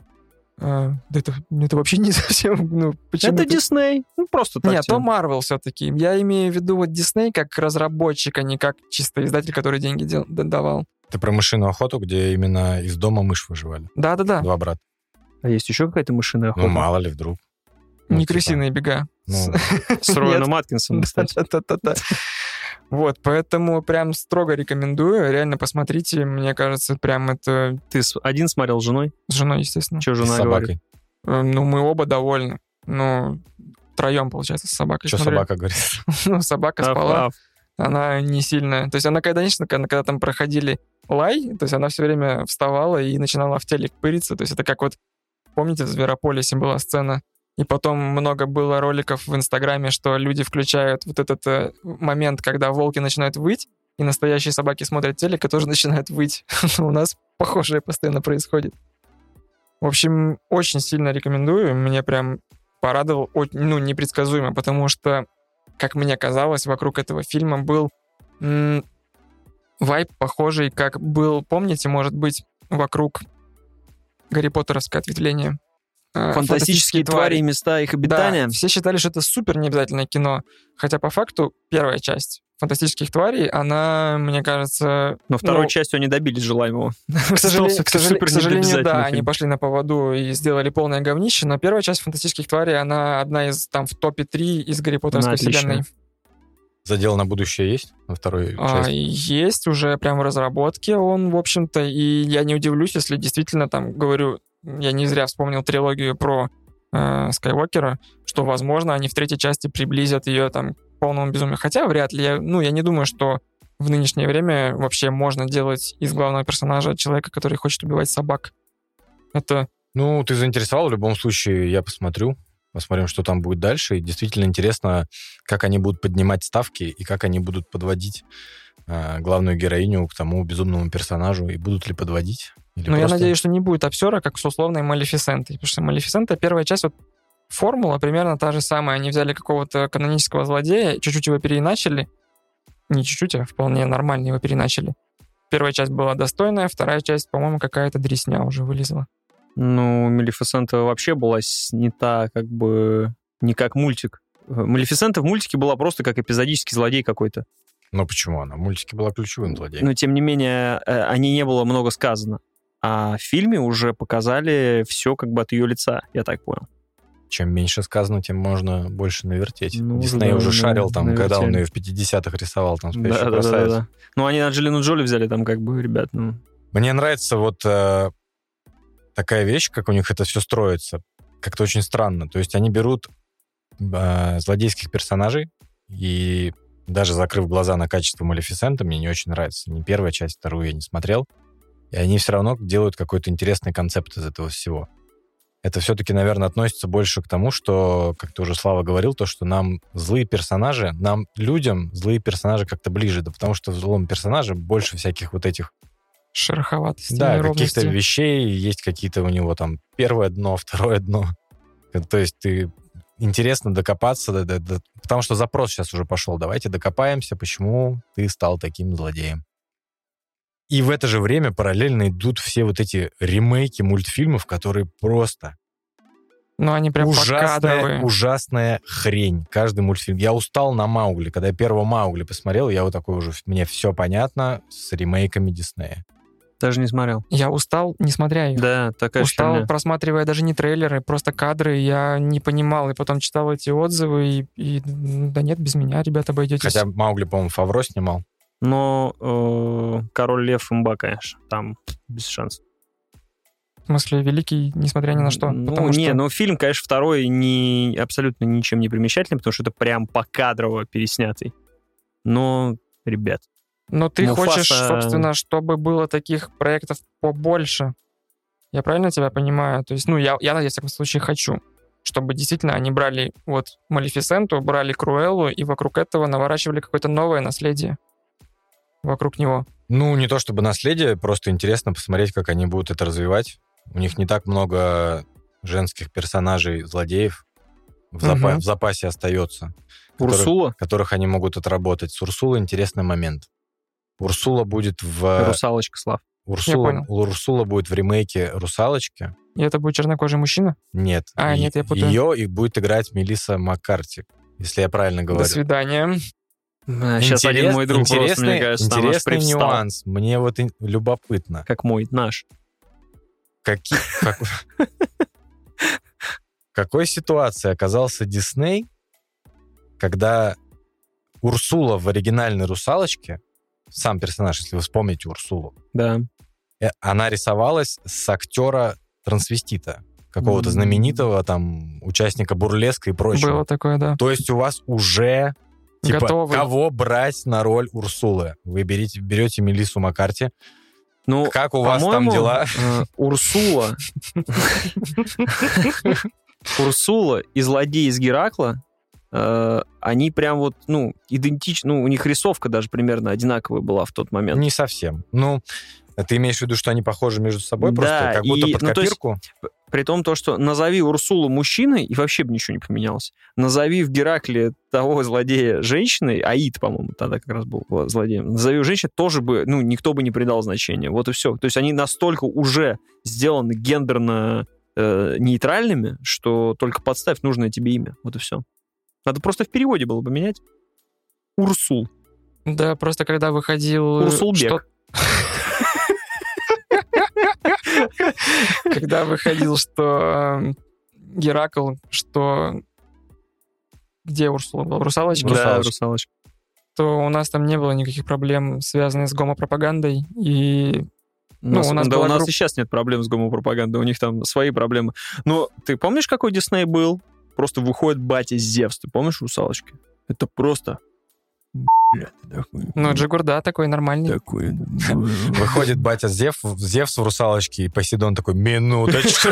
А, да это, это вообще не совсем... Ну, это Дисней. Ну, просто так. Нет, то Марвел все-таки. Я имею в виду вот Дисней как разработчик, а не как чисто издатель, который деньги дел... давал. Ты про «Мышиную охоту», где именно из дома мышь выживали. Да-да-да. Два брата. А есть еще какая-то «Мышиная охота»? Ну, мало ли, вдруг. Не ну, крысиные типа... бега. Ну... С Роэном Аткинсоном, кстати. Да-да-да. Вот, поэтому прям строго рекомендую. Реально посмотрите. Мне кажется, прям это... Ты один смотрел с женой? С женой, естественно. Что жена говорит? С собакой. Ну, мы оба довольны. Ну, втроем, получается, с собакой. Что собака говорит? Ну, собака спала. Она не сильная. То есть она, конечно, когда там проходили... лай, то есть она все время вставала и начинала в телек пыриться, то есть это как вот, помните, в «Зверополисе» была сцена, и потом много было роликов в Инстаграме, что люди включают вот этот э, момент, когда волки начинают выть, и настоящие собаки смотрят телек и тоже начинают выть. У нас похожее постоянно происходит. В общем, очень сильно рекомендую, мне прям порадовал, ну, непредсказуемо, потому что, как мне казалось, вокруг этого фильма был... М- вайб похожий, как был, помните, может быть, вокруг Гарри Поттеровское ответвление. Фантастические, Фантастические твари и места их обитания. Да, все считали, что это супер необязательное кино. Хотя, по факту, первая часть «Фантастических тварей», она, мне кажется... Но вторую ну, частью они добились желаемого. К сожалению, да, они пошли на поводу и сделали полное говнище, но первая часть «Фантастических тварей», она одна из, там, в топе три из Гарри Поттеровской вселенной. Задел на будущее есть во второй части? А, есть, уже прям в разработке он, в общем-то, и я не удивлюсь, если действительно, там, говорю, я не зря вспомнил трилогию про э, Скайуокера, что, возможно, они в третьей части приблизят ее, там, к полному безумию. Хотя вряд ли, я, ну, я не думаю, что в нынешнее время вообще можно делать из главного персонажа человека, который хочет убивать собак. Это... Ну, ты заинтересовал, в любом случае я посмотрю. Посмотрим, что там будет дальше. И действительно интересно, как они будут поднимать ставки и как они будут подводить э, главную героиню к тому безумному персонажу. И будут ли подводить? Ну, просто... я надеюсь, что не будет обсера, как с условной Малефисентой. Потому что Малефисента, первая часть, вот формула примерно та же самая. Они взяли какого-то канонического злодея, чуть-чуть его переиначили. Не чуть-чуть, а вполне нормально его переиначили. Первая часть была достойная, вторая часть, по-моему, какая-то дресня уже вылезла. Ну, Малефисента вообще была снята как бы не как мультик. Малефисента в мультике была просто как эпизодический злодей какой-то. Ну, почему она? В мультике была ключевым злодеем. Но, тем не менее, о ней не было много сказано. А в фильме уже показали все как бы от ее лица, я так понял. Чем меньше сказано, тем можно больше навертеть. Ну, Дисней да, уже шарил там, навертели. Когда он ее в пятидесятых рисовал, там, спящую да, красавицу. Да, да, да. Ну, они Анджелину Джоли взяли там как бы, ребят. Ну. Мне нравится вот... такая вещь, как у них это все строится, как-то очень странно. То есть они берут э, злодейских персонажей, и даже закрыв глаза на качество Малефисента, мне не очень нравится. Ни первая часть, вторую я не смотрел. И они все равно делают какой-то интересный концепт из этого всего. Это все-таки, наверное, относится больше к тому, что, как ты уже, Слава, говорил, то, что нам злые персонажи, нам, людям, злые персонажи как-то ближе, да потому что в злом персонаже больше всяких вот этих шероховатости, да, неровности. Каких-то вещей, есть какие-то у него там первое дно, второе дно. То есть ты интересно докопаться, да, да, да, потому что запрос сейчас уже пошел, давайте докопаемся, почему ты стал таким злодеем. И в это же время параллельно идут все вот эти ремейки мультфильмов, которые просто... Ну, они прям ужасная, ужасная хрень. Каждый мультфильм. Я устал на Маугли. Когда я первого Маугли посмотрел, я вот такой уже... Мне все понятно с ремейками Диснея. Даже не смотрел. Я устал, не смотря их. Да, такая устал, херня. Устал, просматривая даже не трейлеры, просто кадры. Я не понимал. И потом читал эти отзывы, и, и да нет, без меня, ребята, обойдетесь. Хотя Маугли, по-моему, Фавро снимал. Но э, Король Лев имба, конечно. Там без шансов. В смысле, великий, несмотря ни на что. Ну, не, что... ну, фильм, конечно, второй не, абсолютно ничем не примечательный, потому что это прям покадрово переснятый. Но, ребят... Но ты Муфаса... хочешь, собственно, чтобы было таких проектов побольше. Я правильно тебя понимаю? То есть, ну, я, я, я в всяком случае, хочу, чтобы действительно они брали вот Малефисенту, брали Круэллу, и вокруг этого наворачивали какое-то новое наследие вокруг него. Ну, не то чтобы наследие, просто интересно посмотреть, как они будут это развивать. У них не так много женских персонажей, злодеев в, угу. запа- в запасе остается. Урсула? Которых, которых они могут отработать. С Урсулой интересный момент. Урсула будет в... Русалочка, Слав. Урсула, я понял. Урсула будет в ремейке «Русалочки». И это будет чернокожий мужчина? Нет. А, и, нет, я путаю. Ее и будет играть Мелисса Маккарти, если я правильно говорю. До свидания. Сейчас Интерес, один мой друг просто, мне кажется, там аж привстал. Нюанс. Мне вот и, любопытно. Как мой, наш. Какие, как, какой ситуации оказался Дисней, когда Урсула в оригинальной «Русалочке», сам персонаж, если вы вспомните Урсулу, да. Она рисовалась с актера-трансвестита, какого-то mm-hmm. знаменитого там участника бурлеска и прочего. Было такое, да. То есть у вас уже... Типа, готовы. Кого брать на роль Урсулы? Вы берете, берете Мелиссу Маккарти. Ну, как у вас там дела? Э, Урсула. Урсула и злодей из Геракла, э, они прям вот, ну, идентичны. Ну, у них рисовка даже примерно одинаковая была в тот момент. Не совсем. Ну, ты имеешь в виду, что они похожи между собой да, просто? Как будто и, под копирку? Ну, есть, при том, то, что назови Урсулу мужчиной, и вообще бы ничего не поменялось. Назови в Геракле того злодея женщиной, Аид, по-моему, тогда как раз был злодеем, назови женщину, тоже бы, ну, никто бы не придал значения. Вот и все. То есть они настолько уже сделаны гендерно э, нейтральными, что только подставь нужное тебе имя. Вот и все. Надо просто в переводе было бы менять. Урсул. Да, просто когда выходил... Урсулбек. Когда выходил, что Геракл, что... Где Урсула была? Русалочка? Да, Русалочка. То у нас там не было никаких проблем, связанных с гомопропагандой. И... Ну, у нас да, у нас групп... и сейчас нет проблем с гомопропагандой, у них там свои проблемы. Но ты помнишь, какой Дисней был? Просто выходит батя Зевс, ты помнишь Русалочки? Это просто... Ну, Джигурда такой нормальный. Такой. Выходит батя Зевс в «Русалочке», и Посейдон такой: минуточку.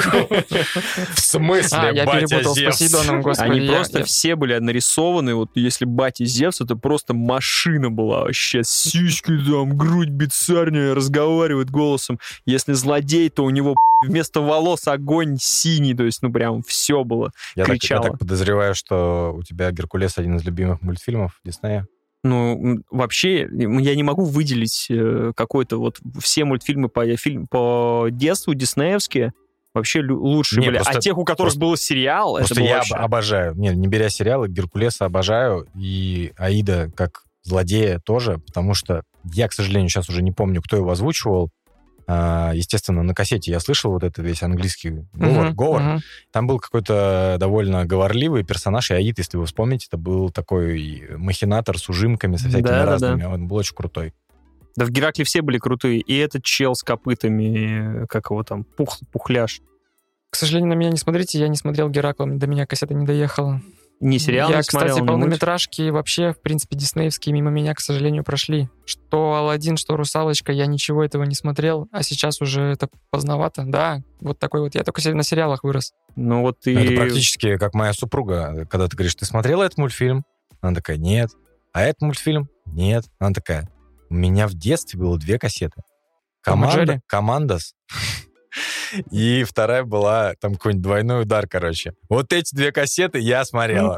В смысле, батя Зевс? Они просто все были нарисованы. Вот если батя Зевс, это просто машина была вообще. Сиськи там, грудь бицарная, разговаривает голосом. Если злодей, то у него вместо волос огонь синий. То есть, ну, прям все было. Я так подозреваю, что у тебя «Геркулес» один из любимых мультфильмов Диснея. Ну, вообще, я не могу выделить какой-то вот... Все мультфильмы по, фильм, по детству диснеевские вообще лучшие были. Просто, а тех, у которых просто, был сериал... Просто это я вообще... обожаю. Не, не беря сериалы, Геркулеса обожаю. И Аида как злодея тоже, потому что я, к сожалению, сейчас уже не помню, кто его озвучивал. Естественно, на кассете я слышал вот этот весь английский говор. Uh-huh, говор. Uh-huh. Там был какой-то довольно говорливый персонаж, и Аид, если вы вспомните, это был такой махинатор с ужимками, со всякими да, разными. Да. Он был очень крутой. Да в Геракле все были крутые. И этот чел с копытами, как его там, пух, пухляш. К сожалению, на меня не смотрите, я не смотрел Геракла, до меня кассета не доехала. Не сериал я, не смотрел? Я, кстати, полнометражки мульт. Вообще, в принципе, диснеевские мимо меня, к сожалению, прошли. Что «Аладдин», что «Русалочка», я ничего этого не смотрел, а сейчас уже это поздновато. Да, вот такой вот. Я только на сериалах вырос. Ну вот и... Это практически как моя супруга. Когда ты говоришь, ты смотрела этот мультфильм? Она такая, нет. А этот мультфильм? Нет. Она такая, у меня в детстве было две кассеты. Команда, «Командос». И вторая была, там, какой-нибудь «Двойной удар», короче. Вот эти две кассеты я смотрела.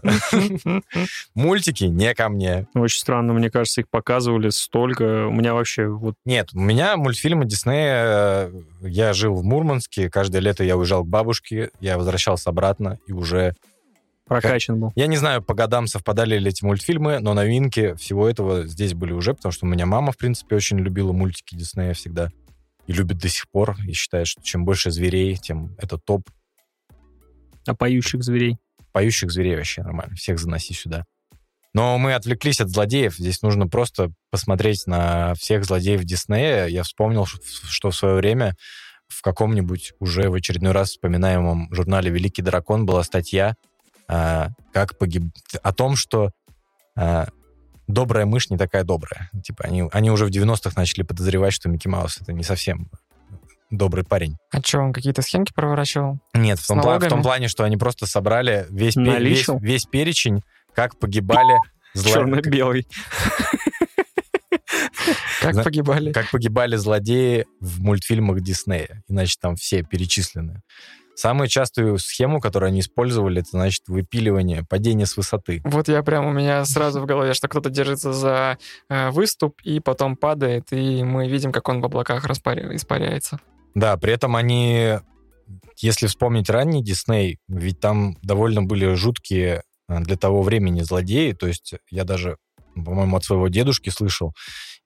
Мультики не ко мне. Очень странно, мне кажется, их показывали столько. У меня вообще... вот Нет, у меня мультфильмы Диснея... Я жил в Мурманске, каждое лето я уезжал к бабушке, я возвращался обратно и уже... Прокачан был. Я не знаю, по годам совпадали ли эти мультфильмы, но новинки всего этого здесь были уже, потому что у меня мама, в принципе, очень любила мультики Диснея всегда. И любит до сих пор, и считает, что чем больше зверей, тем это топ. А поющих зверей? Поющих зверей вообще нормально, всех заноси сюда. Но мы отвлеклись от злодеев, здесь нужно просто посмотреть на всех злодеев Диснея. Я вспомнил, что в свое время в каком-нибудь уже в очередной раз вспоминаемом журнале «Великий дракон» была статья а, как погиб... о том, что... А, добрая мышь не такая добрая. Типа они, они уже в девяностых начали подозревать, что Микки Маус это не совсем добрый парень. А что, он какие-то схемки проворачивал? Нет, в том, пла- в том плане, что они просто собрали весь, пер- весь, весь перечень, как погибали... зло... Черно-белый. Как погибали? Как погибали злодеи в мультфильмах Диснея. Иначе там все перечислены. Самую частую схему, которую они использовали, это, значит, выпиливание, падение с высоты. Вот я прям, у меня сразу в голове, что кто-то держится за э, выступ и потом падает, и мы видим, как он в облаках распари... испаряется. Да, при этом они, если вспомнить ранний Дисней, ведь там довольно были жуткие для того времени злодеи, то есть я даже, по-моему, от своего дедушки слышал,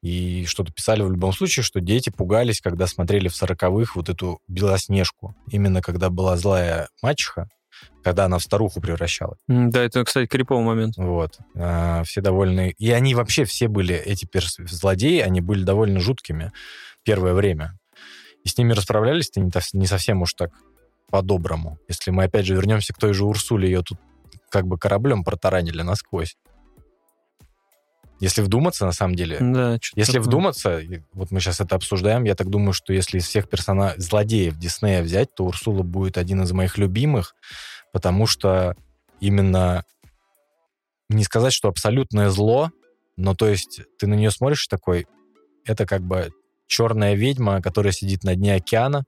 и что-то писали в любом случае, что дети пугались, когда смотрели в сороковых вот эту Белоснежку. Именно когда была злая мачеха, когда она в старуху превращалась. Да, это, кстати, криповый момент. Вот. А, все довольны... И они вообще все были, эти перс... злодеи, они были довольно жуткими первое время. И с ними расправлялись-то не, не совсем уж так по-доброму. Если мы опять же вернемся к той же Урсуле, ее тут как бы кораблем протаранили насквозь. Если вдуматься, на самом деле, да, если такое. вдуматься, вот мы сейчас это обсуждаем, я так думаю, что если из всех персона... злодеев Диснея взять, то Урсула будет один из моих любимых, потому что именно, не сказать, что абсолютное зло, но то есть ты на нее смотришь такой, это как бы черная ведьма, которая сидит на дне океана,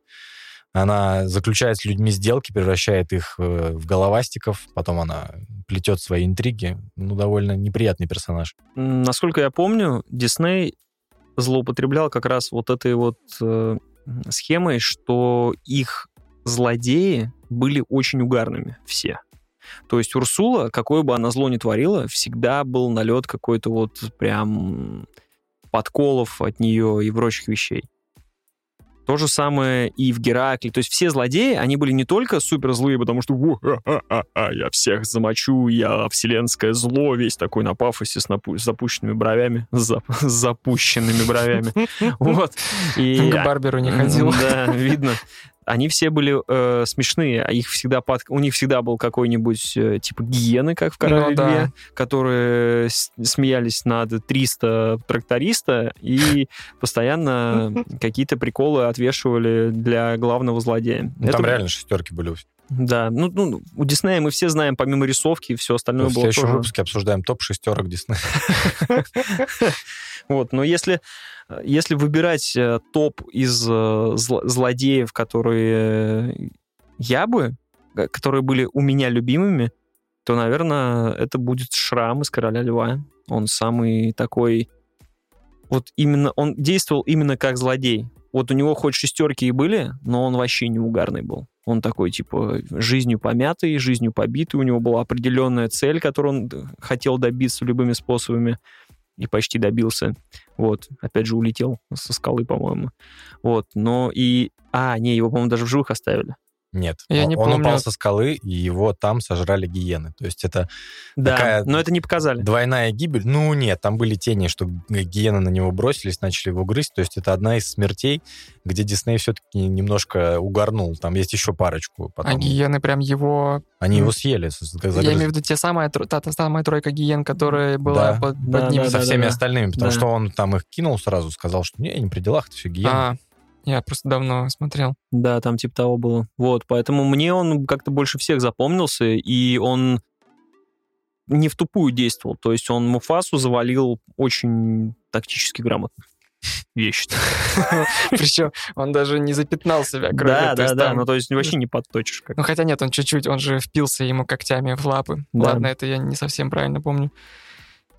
она заключает с людьми сделки, превращает их в головастиков, потом она плетет свои интриги. Ну, довольно неприятный персонаж. Насколько я помню, Дисней злоупотреблял как раз вот этой вот э, схемой, что их злодеи были очень угарными все. То есть Урсула, какое бы она зло ни творила, всегда был налет какой-то вот прям подколов от нее и прочих вещей. То же самое и в Геракле. То есть все злодеи, они были не только супер злые, потому что я всех замочу, я вселенское зло, весь такой на пафосе с запущенными бровями. С запущенными бровями. Вот. К барберу не ходил. Да, видно. они все были э, смешные, а их всегда под... у них всегда был какой-нибудь э, типа гиены, как в «Короле Льве», да. которые с- смеялись над триста тракториста и постоянно какие-то приколы отвешивали для главного злодея. Ну, это... Там реально шестерки были. Да, ну, ну у Диснея мы все знаем, помимо рисовки, все остальное было тоже... В следующем выпуске обсуждаем топ шестерок Диснея. Вот, но если... Если выбирать топ из злодеев, которые я бы, которые были у меня любимыми, то, наверное, это будет Шрам из «Короля Льва». Он самый такой... Вот именно... Он действовал именно как злодей. Вот у него хоть шестерки и были, но он вообще не угарный был. Он такой, типа, жизнью помятый, жизнью побитый. У него была определенная цель, которую он хотел добиться любыми способами. И почти добился. Вот. Опять же, улетел со скалы, по-моему. Вот. Но и... А, не, его, по-моему, даже в живых оставили. Нет. Я он, не помню. Он упал со скалы, и его там сожрали гиены. То есть это... Да, такая но это не показали. Двойная гибель. Ну, нет, там были тени, что гиены на него бросились, начали его грызть. То есть это одна из смертей, где Дисней все-таки немножко угарнул. Там есть еще парочку. Потом. А гиены прям его... Они mm. его съели. Загрызли. Я имею в виду те самая, та, та самая тройка гиен, которая была да. под, да, под ним. Да, со да, всеми да, остальными. Потому да. что он там их кинул сразу, сказал, что не, не при делах, это все гиены. А. Я просто давно смотрел. Да, там типа того было. Вот, поэтому мне он как-то больше всех запомнился, и он не в тупую действовал. То есть он Муфасу завалил очень тактически грамотно. Я считаю. Причем он даже не запятнал себя кровью. Да, да, да, ну то есть вообще не подточишь. Ну хотя нет, он чуть-чуть, он же впился ему когтями в лапы. Ладно, это я не совсем правильно помню.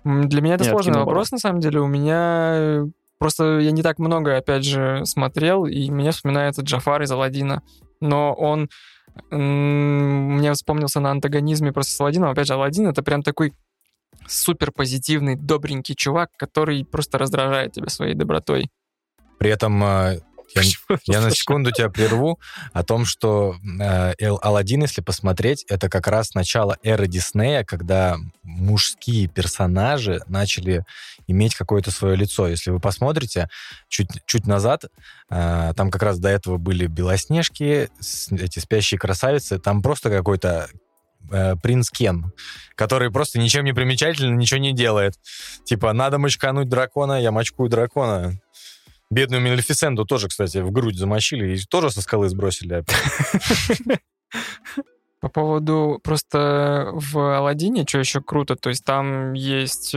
Для меня это сложный вопрос, на самом деле. У меня... Просто я не так много, опять же, смотрел, и мне вспоминается Джафар из «Аладдина». Но он м- мне вспомнился на антагонизме просто с «Аладдином». Опять же, «Аладдин» — это прям такой суперпозитивный, добренький чувак, который просто раздражает тебя своей добротой. При этом э, я, я на секунду тебя прерву о том, что э, «Аладдин», если посмотреть, это как раз начало эры Диснея, когда мужские персонажи начали... иметь какое-то свое лицо. Если вы посмотрите, чуть, чуть назад, э, там как раз до этого были белоснежки, с, эти спящие красавицы, там просто какой-то э, принц Кен, который просто ничем не примечательный, ничего не делает. Типа, надо мочкануть дракона, я мочкую дракона. Бедную Малефисенту тоже, кстати, в грудь замочили и тоже со скалы сбросили. По поводу просто в «Аладдине», что еще круто, то есть там есть...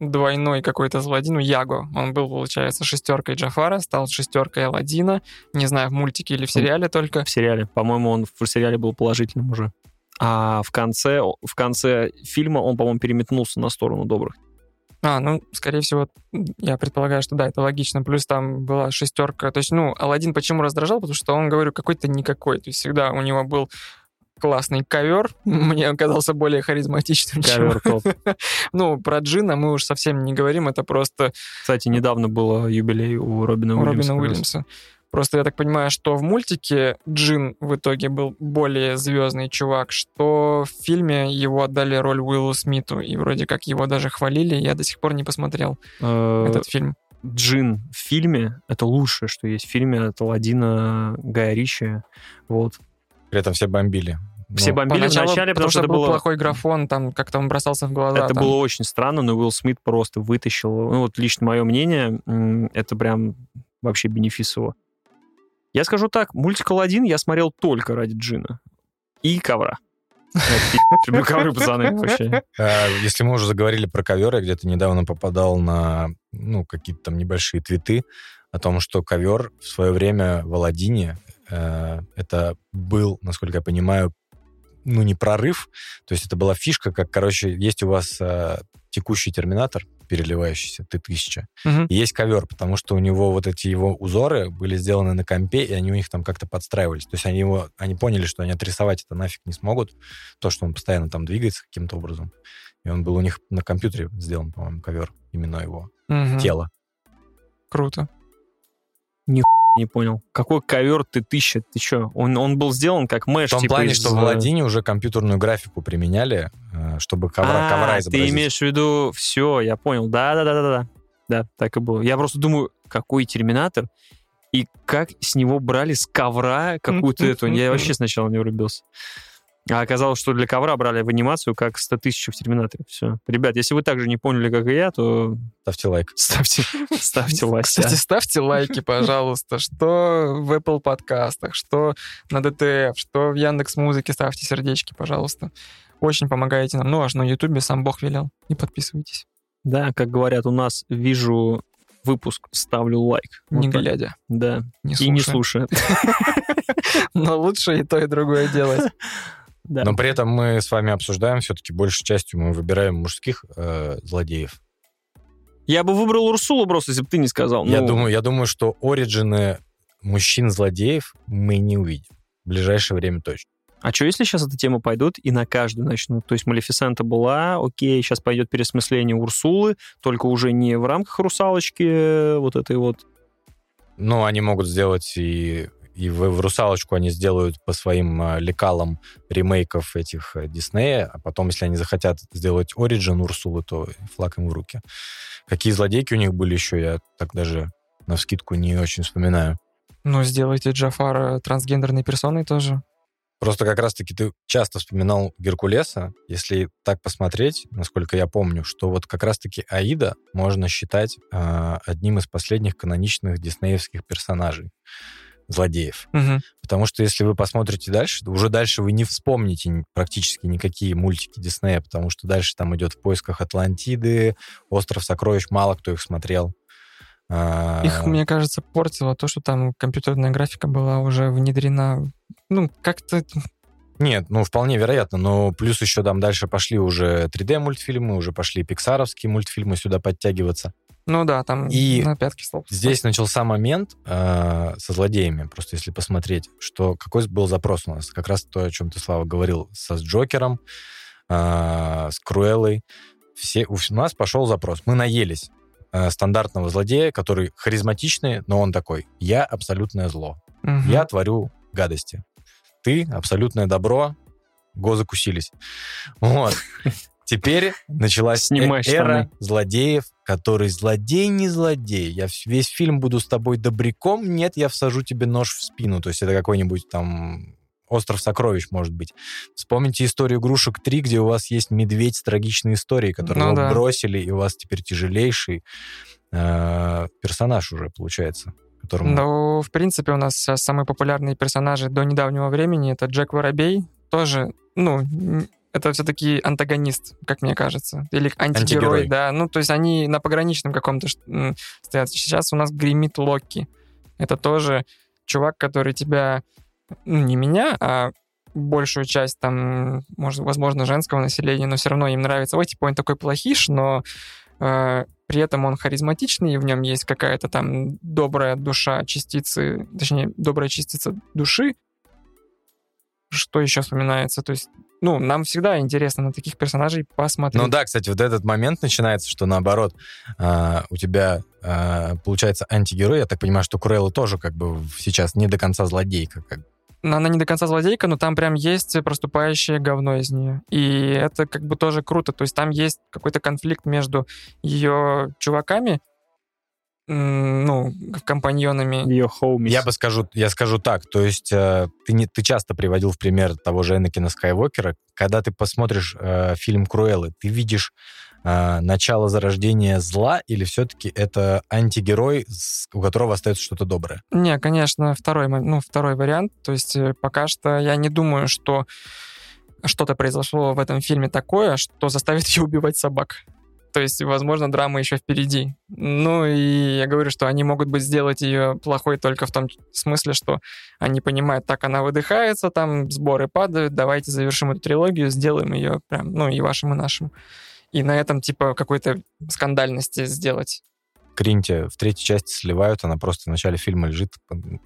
двойной какой-то злодей, ну, Яго. Он был, получается, шестеркой Джафара, стал шестеркой Аладдина. Не знаю, в мультике или в сериале только. В сериале. По-моему, он в сериале был положительным уже. А в конце, в конце фильма он, по-моему, переметнулся на сторону добрых. А, ну, скорее всего, я предполагаю, что да, это логично. Плюс там была шестерка. То есть, ну, Аладдин почему раздражал? Потому что он, говорю, какой-то никакой. То есть всегда у него был классный ковер. Мне он казался более харизматичным, ковер, чем... Ну, про Джина мы уж совсем не говорим, это просто... Кстати, недавно был юбилей у Робина Уильямса. У Робина Уильямса. Просто я так понимаю, что в мультике Джин в итоге был более звездный чувак, что в фильме его отдали роль Уиллу Смиту, и вроде как его даже хвалили, я до сих пор не посмотрел этот фильм. Джин в фильме — это лучшее, что есть в фильме от Аладдина Гая Ричи. Вот. При этом все бомбили. Все бомбили поначалу, вначале, потому, потому что это был было... плохой графон, там как-то он бросался в глаза. Это там было очень странно, но Уилл Смит просто вытащил. Ну вот лично мое мнение, это прям вообще бенефис его. Я скажу так, мультик «Аладдин» я смотрел только ради Джина и ковра. Люблю ковры, пацаны, вообще. Если мы уже заговорили про ковер, я где-то недавно попадал на ну какие-то там небольшие твиты о том, что ковер в свое время в «Аладдине» это был, насколько я понимаю, ну, не прорыв, то есть это была фишка, как, короче, есть у вас э, текущий терминатор, переливающийся, Т-тысяча, угу. и есть ковер, потому что у него вот эти его узоры были сделаны на компе, и они у них там как-то подстраивались. То есть они, его, они поняли, что они отрисовать это нафиг не смогут, то, что он постоянно там двигается каким-то образом. И он был у них на компьютере сделан, по-моему, ковер, именно его угу. тело. Круто. Нихуя. Не понял. Какой ковер Т-тысяча? Ты что? Он, он был сделан как мэш. В том типа, плане, из... что в «Аладдине» уже компьютерную графику применяли, чтобы ковра, а, ковра изобразить. Ты имеешь в виду... Все, я понял. Да-да-да-да-да. Да, так и было. Я просто думаю, какой терминатор? и как с него брали с ковра какую-то эту. Я вообще сначала не врубился. А оказалось, что для ковра брали в анимацию, как сто тысяч в терминаторе. Все. Ребят, если вы так же не поняли, как и я, то... Ставьте лайк. Ставьте, ставьте лайк. Кстати, ставьте лайки, пожалуйста. Что в Apple подкастах, что на ДТФ, что в Яндекс.Музыке. Ставьте сердечки, пожалуйста. Очень помогаете нам. Ну, аж на Ютубе сам Бог велел. И подписывайтесь. Да, как говорят у нас, вижу выпуск, ставлю лайк. Не вот глядя. Так. Да. Не и не слушая. Но лучше и то, и другое делать. Да. Но при этом мы с вами обсуждаем, все-таки большей частью мы выбираем мужских э, злодеев. Я бы выбрал Урсулу просто, если бы ты не сказал. Я, ну... думаю, я думаю, что ориджины мужчин-злодеев мы не увидим. В ближайшее время точно. А что, если сейчас эта тема пойдут и на каждую начнут? То есть Малефисента была, окей, сейчас пойдет переосмысление Урсулы, только уже не в рамках Русалочки вот этой вот. Ну, они могут сделать и... И в, в «Русалочку» они сделают по своим э, лекалам ремейков этих э, Диснея, а потом, если они захотят сделать «Ориджин» Урсулы, то флаг им в руки. Какие злодейки у них были еще, я так даже навскидку не очень вспоминаю. Ну, сделайте Джафара трансгендерной персоной тоже. Просто как раз-таки ты часто вспоминал Геркулеса. Если так посмотреть, насколько я помню, что вот как раз-таки Аида можно считать э, одним из последних каноничных диснеевских персонажей. Злодеев. Угу. Потому что если вы посмотрите дальше, уже дальше вы не вспомните практически никакие мультики Диснея, потому что дальше там идет «В поисках Атлантиды», «Остров сокровищ», мало кто их смотрел. Их, мне кажется, портило то, что там компьютерная графика была уже внедрена. Ну, как-то... Нет, ну, вполне вероятно, но плюс еще там дальше пошли уже три дэ-мультфильмы, уже пошли пиксаровские мультфильмы сюда подтягиваться. Ну да, там и на пятки столб. Здесь начался момент э, со злодеями, просто если посмотреть, что какой был запрос у нас. Как раз то, о чем ты, Слава, говорил, со Джокером, э, с Круэллой. Все, у нас пошел запрос. Мы наелись э, стандартного злодея, который харизматичный, но он такой. Я абсолютное зло. Угу. Я творю гадости. Ты абсолютное добро. Го закусились. Вот. Теперь началась Снимай эра штаны. Злодеев, который злодей не злодей. Я весь фильм буду с тобой добряком, нет, я всажу тебе нож в спину. То есть это какой-нибудь там «Остров сокровищ», может быть. Вспомните историю игрушек три, где у вас есть медведь с трагичной историей, которого ну, да. бросили, и у вас теперь тяжелейший э, персонаж уже получается. Которому... Ну, в принципе, у нас самые популярные персонажи до недавнего времени — это Джек Воробей, тоже, ну... Это все-таки антагонист, как мне кажется. Или антигерой, Антигерой. Да. Ну, то есть они на пограничном каком-то стоят. Сейчас у нас гремит Локи. Это тоже чувак, который тебя... Ну, не меня, а большую часть, там, может, возможно, женского населения, но все равно им нравится. Ой, типа, он такой плохиш, но э, при этом он харизматичный, и в нем есть какая-то там добрая душа частицы... Точнее, добрая частица души. Что еще вспоминается? То есть... Ну, нам всегда интересно на таких персонажей посмотреть. Ну да, кстати, вот этот момент начинается, что наоборот, э, у тебя э, получается антигерой. Я так понимаю, что Круэлла тоже как бы сейчас не до конца злодейка. Как... Она не до конца злодейка, но там прям есть проступающее говно из нее. И это как бы тоже круто. То есть там есть какой-то конфликт между ее чуваками, ну, компаньонами. Ее хоумис. Я бы скажу, я скажу так, то есть э, ты, не, ты часто приводил в пример того же Энакина Скайуокера, когда ты посмотришь э, фильм «Круэллы», ты видишь э, начало зарождения зла или все-таки это антигерой, у которого остается что-то доброе? Не, конечно, второй, ну, второй вариант, то есть э, пока что я не думаю, что что-то произошло в этом фильме такое, что заставит ее убивать собак. То есть, возможно, драма еще впереди. Ну, и я говорю, что они могут быть сделать ее плохой только в том смысле, что они понимают, так она выдыхается, там сборы падают, давайте завершим эту трилогию, сделаем ее прям, ну, и вашим, и нашим. И на этом, типа, какой-то скандальности сделать. Кринти в третьей части сливают, она просто в начале фильма лежит,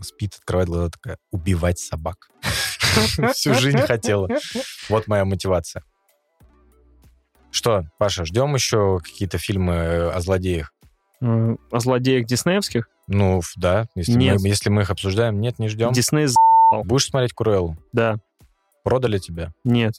спит, открывает глаза, такая, убивать собак. Всю жизнь хотела. Вот моя мотивация. Что, Паша, ждем еще какие-то фильмы о злодеях? О злодеях диснеевских? Ну, да. Если, нет. Мы, если мы их обсуждаем, нет, не ждем. Дисней за***л. Будешь смотреть «Круэллу»? Да. Продали тебя? Нет.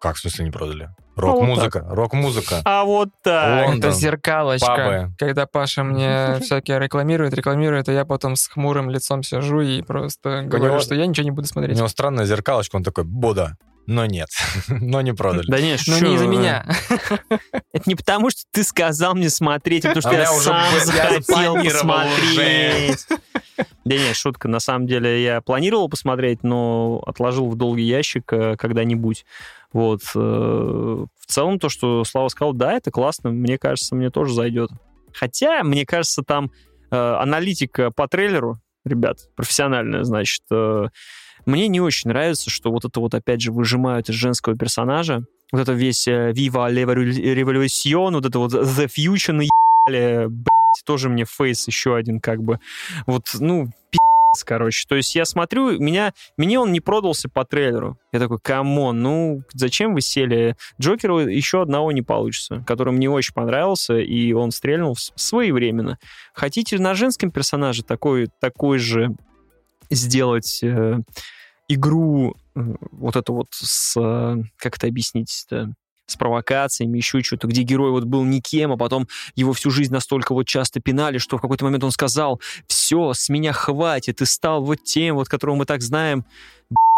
Как, в смысле, не продали? Рок-музыка, а вот рок-музыка. А вот так. Лондон, это зеркалочка. Пабы. Когда Паша мне всякие рекламирует, рекламирует, а я потом с хмурым лицом сижу и просто говорю, него, что я ничего не буду смотреть. У него странная зеркалочка, он такой, бода. Но нет, но не продали. Да нет, но не из-за меня. Это не потому, что ты сказал мне смотреть, а потому что я сам захотел посмотреть. Да нет, шутка. На самом деле я планировал посмотреть, но отложил в долгий ящик когда-нибудь. Вот. В целом то, что Слава сказал, да, это классно, мне кажется, мне тоже зайдет. Хотя, мне кажется, там аналитика по трейлеру, ребят, профессиональная, значит... Мне не очень нравится, что вот это вот, опять же, выжимают из женского персонажа. Вот это весь Viva la Revolution, вот это вот The Future наебали, блять, тоже мне фейс еще один как бы. Вот, ну, пи***ц, короче. То есть я смотрю, меня, мне он не продался по трейлеру. Я такой, камон, ну, зачем вы сели? Джокеру еще одного не получится, который мне очень понравился, и он стрельнул своевременно. Хотите на женском персонаже такой, такой же... сделать э, игру э, вот эту вот с... Э, как это объяснить-то? С провокациями, еще что-то, где герой вот был никем, а потом его всю жизнь настолько вот часто пинали, что в какой-то момент он сказал, все, с меня хватит, ты стал вот тем, вот которого мы так знаем.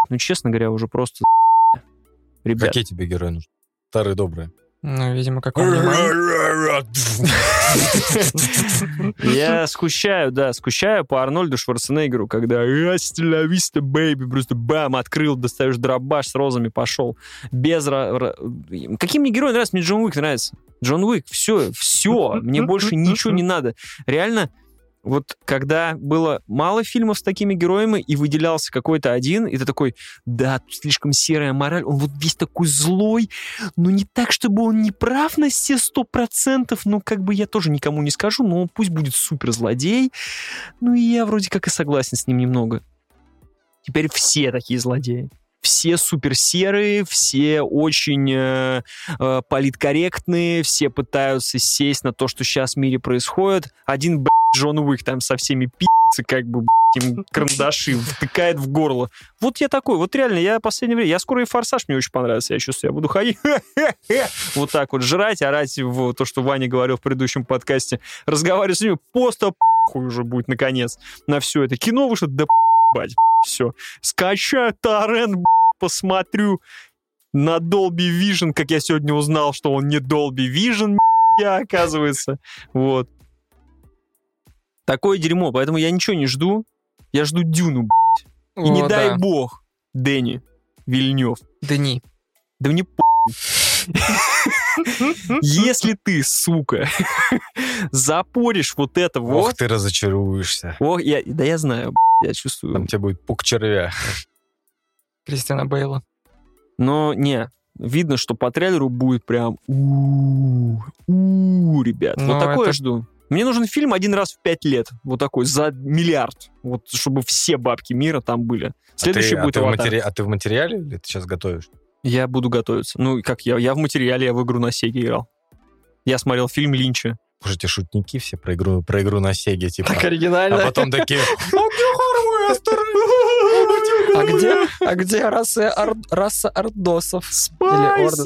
Ну, честно говоря, уже просто... Ребят. Какие тебе герои нужны? Старые добрые. Ну, видимо, какой-нибудь... Я скучаю, да, скучаю по Арнольду Шварценеггеру, когда «Астля виста, бэйби», просто бам, открыл, достаешь дробаш с розами, пошел. Без... Какие мне герои нравятся? Мне Джон Уик нравится. Джон Уик, все, все, мне больше ничего не надо. Реально... Вот когда было мало фильмов с такими героями, и выделялся какой-то один, и ты такой, да, тут слишком серая мораль, он вот весь такой злой, но не так, чтобы он не прав на все сто процентов, ну, как бы я тоже никому не скажу, но пусть будет суперзлодей, ну, и я вроде как и согласен с ним немного. Теперь все такие злодеи. Все суперсерые, все очень э, э, политкорректные, все пытаются сесть на то, что сейчас в мире происходит. Один, блядь, Джон Уик там со всеми пи***цы, как бы, блядь, им карандаши втыкает в горло. Вот я такой, вот реально, я в последнее время, я скоро и «Форсаж» мне очень понравился, я чувствую, я буду ходить, вот так вот жрать, орать, в то, что Ваня говорил в предыдущем подкасте, разговаривать с ними, просто похуй уже будет, наконец, на все это. Кино вышло, да бать, все. Скачаю торрент, посмотрю на Dolby Vision, как я сегодня узнал, что он не Dolby Vision, я, оказывается. Вот. Такое дерьмо, поэтому я ничего не жду. Я жду Дюну, блядь. И О, не да. дай бог, Дени Вильнёв. Дени. Да мне похуй. Если ты, сука, запоришь вот это вот... Ох, ты разочаруешься. Ох, я, да я знаю, я чувствую. Там тебе будет пук червя. Кристиана Бейла. Но не, видно, что по трейлеру будет прям... У-у-у, ребят, но вот такое это... жду. Мне нужен фильм один раз в пять лет. Вот такой, за миллиард. Вот, чтобы все бабки мира там были. Следующий а ты, будет а «Аватар». Матери... А ты в материале или ты сейчас готовишь? Я буду готовиться. Ну, как я, я в материале, я в игру на Сеге играл. Я смотрел фильм Линча. Уже эти шутники все про игру, про игру на Сеге, типа. Так оригинально. А потом такие... А где А где раса ордосов? Спайс!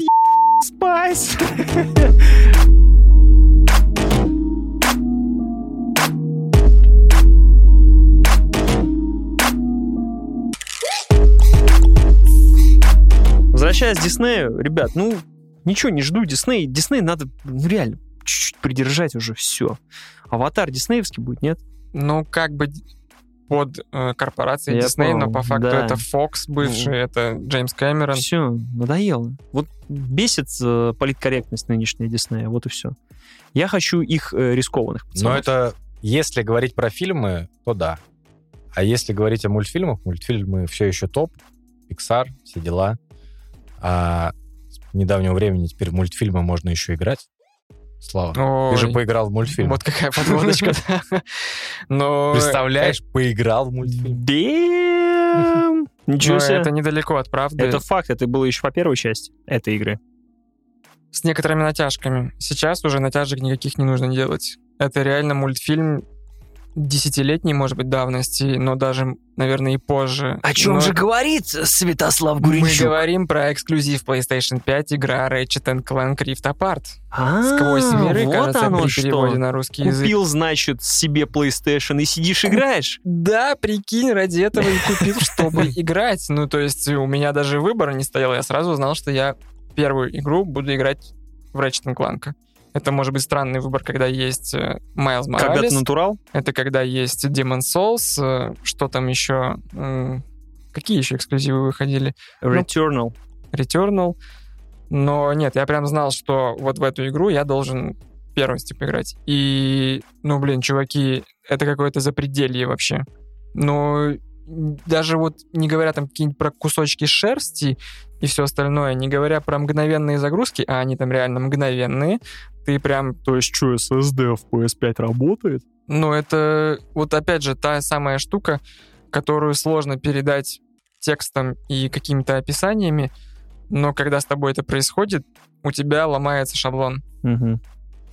Спайс! Возвращаясь к Диснею, ребят, ну, ничего не жду. Дисней, Дисней надо, ну, реально, чуть-чуть придержать уже все. «Аватар» диснеевский будет, нет? Ну, как бы под э, корпорацией Дисней, но по факту да. это Фокс бывший, ну, это Джеймс Кэмерон. Все, надоело. Вот бесит э, политкорректность нынешняя Диснея, вот и все. Я хочу их э, рискованных пацанов. Но это, если говорить про фильмы, то да. А если говорить о мультфильмах, мультфильмы все еще топ, Pixar, все дела. А с недавнего времени теперь в мультфильмы можно еще играть. Слава, Ой. ты же поиграл в мультфильм. Вот какая подводочка. Представляешь, поиграл в мультфильм. Ничего себе. Это недалеко от правды. Это факт, это было еще по первой части этой игры. С некоторыми натяжками. Сейчас уже натяжек никаких не нужно делать. Это реально мультфильм десятилетней, может быть, давности, но даже, наверное, и позже. О чем но... же говорит Святослав Гуренчук? Мы говорим про эксклюзив PlayStation пять, игра Ratchet and Clank Rift Apart. А-а-а, сквозь миры, вот кажется, оно при что? переводе на русский Купил, язык. Купил, значит, себе PlayStation и сидишь играешь? Да, прикинь, ради этого и купил, чтобы играть. Ну, то есть у меня даже выбора не стояло. Я сразу узнал, что я первую игру буду играть в Ratchet and Clank. Это может быть странный выбор, когда есть Майлз Моралес. Когда ты натурал? Это когда есть Demon's Souls. Что там еще? Какие еще эксклюзивы выходили? Returnal. Returnal. Но нет, я прям знал, что вот в эту игру я должен первым типа играть. И, ну, блин, чуваки, это какое-то запределье вообще. Ну, даже вот не говоря там какие-нибудь про кусочки шерсти и все остальное, не говоря про мгновенные загрузки, а они там реально мгновенные, ты прям... То есть что, эс эс ди в пи эс пять работает? Ну, это вот опять же та самая штука, которую сложно передать текстом и какими-то описаниями, но когда с тобой это происходит, у тебя ломается шаблон. Угу.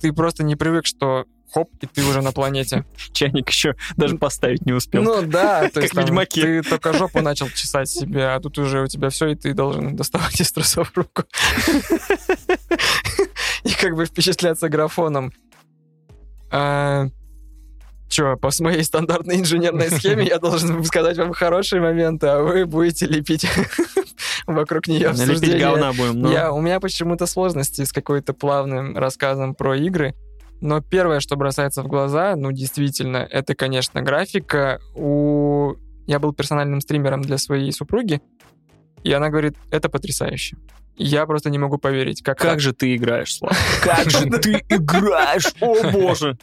Ты просто не привык, что хоп, и ты уже на планете. Чайник еще даже поставить не успел. Ну да, то есть ты только жопу начал чесать себе, а тут уже у тебя все, и ты должен доставать из трусов руку. И как бы впечатляться графоном. Че, по моей стандартной инженерной схеме я должен сказать вам хорошие моменты, а вы будете лепить вокруг нее обсуждение. Лепить говна будем. У меня почему-то сложности с какой-то плавным рассказом про игры. Но первое, что бросается в глаза, ну, действительно, это, конечно, графика. У... Я был персональным стримером для своей супруги, и она говорит, это потрясающе. Я просто не могу поверить. Как, как же ты играешь, Слава? Как же ты играешь? О, боже!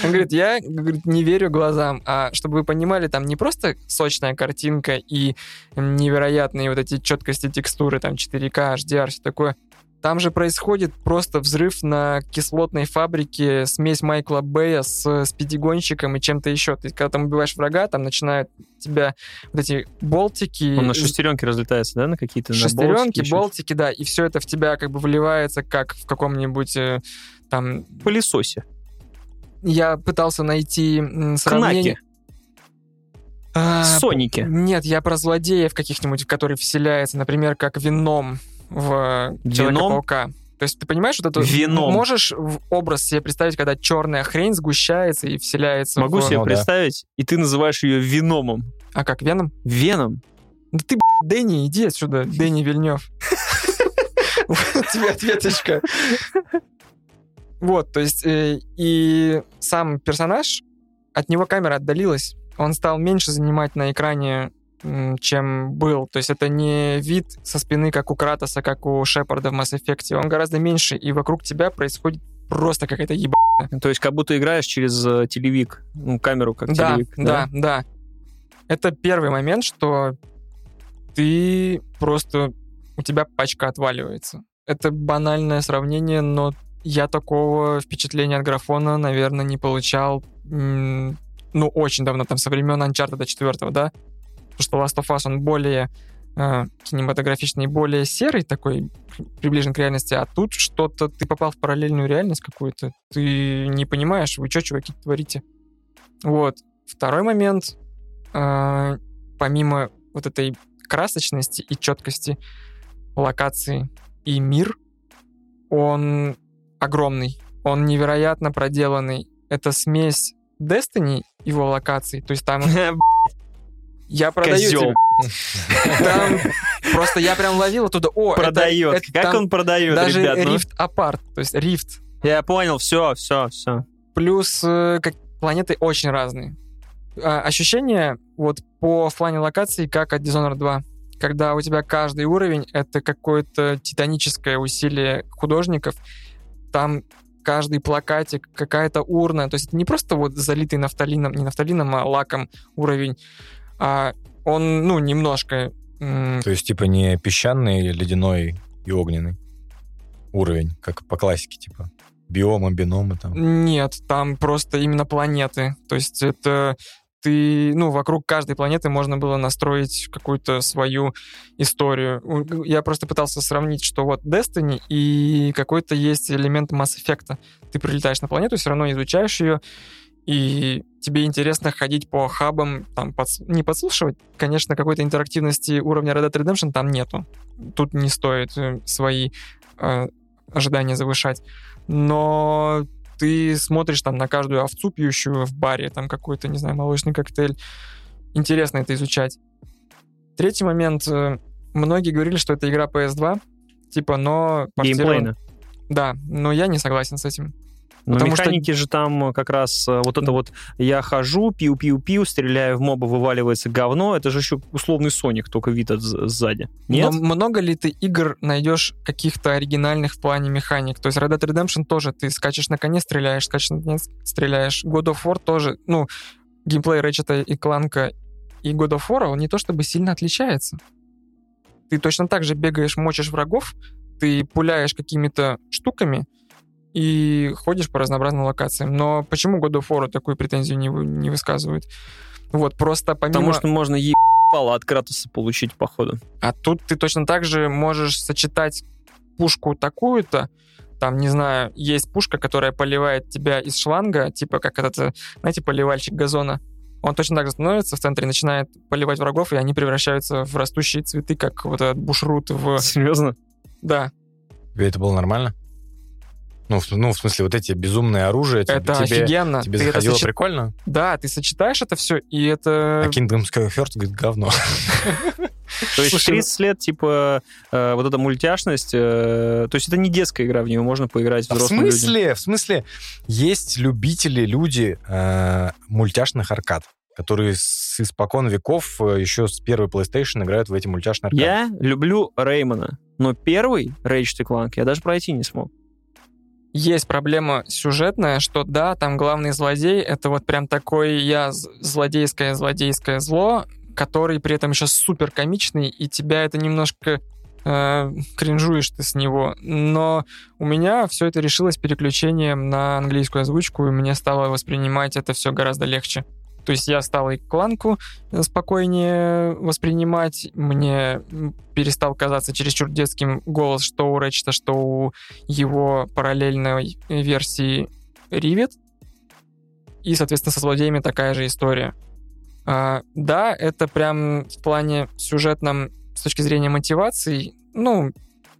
Она говорит, я не верю глазам. А чтобы вы понимали, там не просто сочная картинка и невероятные вот эти четкости текстуры, там четыре ка, эйч ди ар, все такое. Там же происходит просто взрыв на кислотной фабрике, смесь Майкла Бэя с спидигонщиком и чем-то еще. Ты, когда там убиваешь врага, там начинают тебя вот эти болтики... Он на шестеренки разлетается, да, на какие-то? На шестеренки, болтики, болтики, да, и все это в тебя как бы вливается, как в каком-нибудь там... Пылесосе. Я пытался найти сравнение... Кнаки. А, Соники. Нет, я про злодеев каких-нибудь, в которые вселяется, например, как Веном. В Человека-паука. То есть ты понимаешь, вот это... Веном. Можешь в образ себе представить, когда черная хрень сгущается и вселяется Могу в... Могу себе ну, представить, да. И ты называешь ее Веномом. А как, Веном? Веном. Да ты, блядь, Дени, иди отсюда, Дени Вильнёв. Вот тебе ответочка. Вот, то есть и сам персонаж, от него камера отдалилась. Он стал меньше занимать на экране, чем был. То есть это не вид со спины, как у Кратоса, как у Шепарда в Mass Effect. Он гораздо меньше, и вокруг тебя происходит просто какая-то ебаная. То есть как будто играешь через телевик, ну, камеру как да, телевик. Да, да, да. Это первый момент, что ты просто... У тебя пачка отваливается. Это банальное сравнение, но я такого впечатления от графона, наверное, не получал, ну, очень давно, там, со времен Uncharted четыре, да? Потому что Last of Us, он более э, кинематографичный, более серый такой, приближен к реальности, а тут что-то, ты попал в параллельную реальность какую-то, ты не понимаешь, вы что, чуваки, творите? Вот. Второй момент, э, помимо вот этой красочности и четкости локации и мир, он огромный, он невероятно проделанный. Это смесь Destiny, его локаций, то есть там... Я продаю Козел. Тебе. Там просто я прям ловил оттуда. О, продает. Это, это, как там он продает, даже ребят? Даже Rift Apart, то есть Rift. Я понял, все, все, все. Плюс как, планеты очень разные. А, ощущение вот по плане локации, как от Dishonored два. Когда у тебя каждый уровень, это какое-то титаническое усилие художников. Там каждый плакатик, какая-то урна. То есть не просто вот залитый нафталином, не нафталином, а лаком уровень. А он, ну, немножко... М- То есть, типа, не песчаный, ледяной и огненный уровень, как по классике, типа, биома, бинома там? Нет, там просто именно планеты. То есть это ты... Ну, вокруг каждой планеты можно было настроить какую-то свою историю. Я просто пытался сравнить, что вот Destiny и какой-то есть элемент Mass Effect. Ты прилетаешь на планету, все равно изучаешь ее, и тебе интересно ходить по хабам, там, подс... не подслушивать. Конечно, какой-то интерактивности уровня Red Dead Redemption там нету. Тут не стоит свои э, ожидания завышать. Но ты смотришь там на каждую овцу, пьющую в баре, там какой-то, не знаю, молочный коктейль. Интересно это изучать. Третий момент. Многие говорили, что это игра пи эс два, типа, но... Геймплейно. Да, но я не согласен с этим. Но потому механики что... же там как раз вот это вот я хожу, пиу-пиу-пиу, стреляю в моба, вываливается говно. Это же еще условный Соник, только вид от сзади. Нет? Но много ли ты игр найдешь каких-то оригинальных в плане механик? То есть Red Dead Redemption тоже ты скачешь на коне, стреляешь, скачешь на коне, стреляешь. God of War тоже, ну, геймплей Ratchet и Clank и God of War, он не то чтобы сильно отличается. Ты точно так же бегаешь, мочишь врагов, ты пуляешь какими-то штуками, и ходишь по разнообразным локациям. Но почему God of War такую претензию не, не высказывают? Вот, просто помимо... Потому что можно ебало от Кратоса получить, походу. А тут ты точно так же можешь сочетать пушку такую-то, там, не знаю, есть пушка, которая поливает тебя из шланга, типа как этот, знаете, поливальщик газона. Он точно так же становится в центре, начинает поливать врагов, и они превращаются в растущие цветы, как вот этот бушрут в... Серьезно? Да. Тебе это было нормально? Ну в, ну, в смысле, вот эти безумные оружия, это тебе, офигенно. Тебе ты заходило это сочет... прикольно? Да, ты сочетаешь это все, и это... А Kingdom Come Hearts, говорит, говно. То есть тридцать лет, типа, вот эта мультяшность, то есть это не детская игра, в нее можно поиграть взрослым людям. В смысле? В смысле? Есть любители, люди мультяшных аркад, которые с испокон веков еще с первой PlayStation играют в эти мультяшные аркады. Я люблю Реймана, но первый Ratchet энд Clank я даже пройти не смог. Есть проблема сюжетная, что да, там главный злодей, это вот прям такой я злодейское-злодейское зло, который при этом еще супер комичный, и тебя это немножко э, кринжуешь ты с него. Но у меня все это решилось переключением на английскую озвучку, и мне стало воспринимать это все гораздо легче. То есть я стал и Кланку спокойнее воспринимать, мне перестал казаться чересчур детским голос, что у Рэтчета, что у его параллельной версии Ривет. И, соответственно, со злодеями такая же история. А, да, это прям в плане сюжетном, с точки зрения мотивации, ну,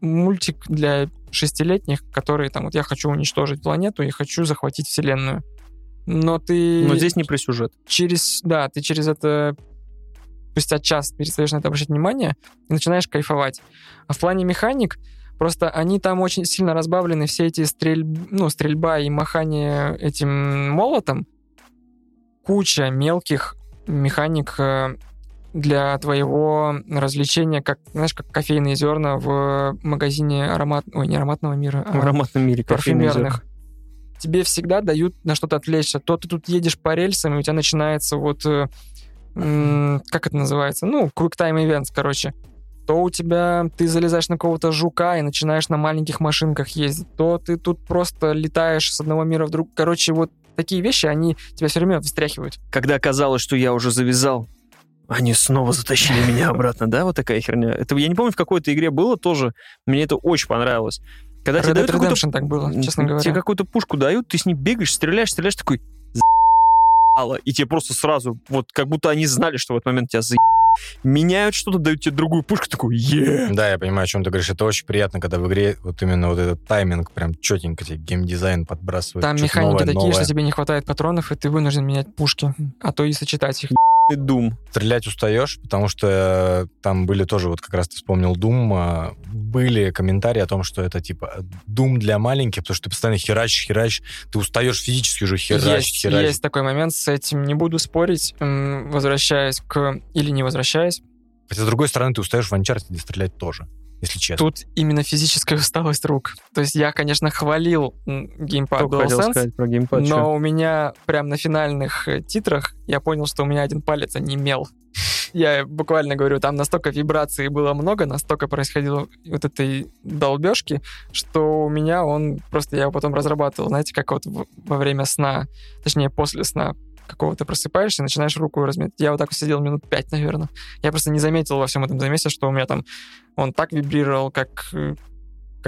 мультик для шестилетних, которые там, вот я хочу уничтожить планету и хочу захватить вселенную. Но ты... Но здесь не про сюжет. Через, да, ты через это спустя час перестаешь на это обращать внимание и начинаешь кайфовать. А в плане механик, просто они там очень сильно разбавлены, все эти стрельб, ну, стрельба и махание этим молотом. Куча мелких механик для твоего развлечения, как, знаешь, как кофейные зерна в магазине аромат... Ой, не ароматного мира, а в ароматном мире парфюмерных. Тебе всегда дают на что-то отвлечься. То ты тут едешь по рельсам, и у тебя начинается вот... Э, э, как это называется? Ну, quick-time events, короче. То у тебя... Ты залезаешь на какого-то жука и начинаешь на маленьких машинках ездить. То ты тут просто летаешь с одного мира в другой. Короче, вот такие вещи, они тебя все время встряхивают. Когда казалось, что я уже завязал, они снова затащили меня обратно, да? Вот такая херня. Это, я не помню, в какой-то игре было тоже. Мне это очень понравилось. Когда Red Dead Redemption так было, честно говоря. Тебе какую-то пушку дают, ты с ней бегаешь, стреляешь, стреляешь, такой за***ло, и тебе просто сразу, вот как будто они знали, что в этот момент тебя за***. Меняют что-то, дают тебе другую пушку, такой е. Да, я понимаю, о чем ты говоришь. Это очень приятно, когда в игре вот именно вот этот тайминг прям четенько тебе геймдизайн подбрасывает. Там механики новое, такие, новое. Что тебе не хватает патронов, и ты вынужден менять пушки, а то и сочетать их. Doom. Стрелять устаешь, потому что там были тоже, вот как раз ты вспомнил Doom, были комментарии о том, что это типа Doom для маленьких, потому что ты постоянно херачишь, херачишь, ты устаешь физически уже херачить, есть, херачить. Есть такой момент, с этим не буду спорить, возвращаясь к... или не возвращаясь. Хотя, с другой стороны, ты устаешь в Uncharted стрелять тоже, если честно. Тут именно физическая усталость рук. То есть я, конечно, хвалил геймпад DualSense, но что? У меня прям на финальных титрах я понял, что у меня один палец онемел. Я буквально говорю, там настолько вибраций было много, настолько происходило вот этой долбежки, что у меня он... Просто я его потом разрабатывал, знаете, как вот во время сна, точнее, после сна, какого-то просыпаешься и начинаешь руку размять. Я вот так вот сидел минут пять, наверное. Я просто не заметил во всем этом замесе, что у меня там он так вибрировал, как,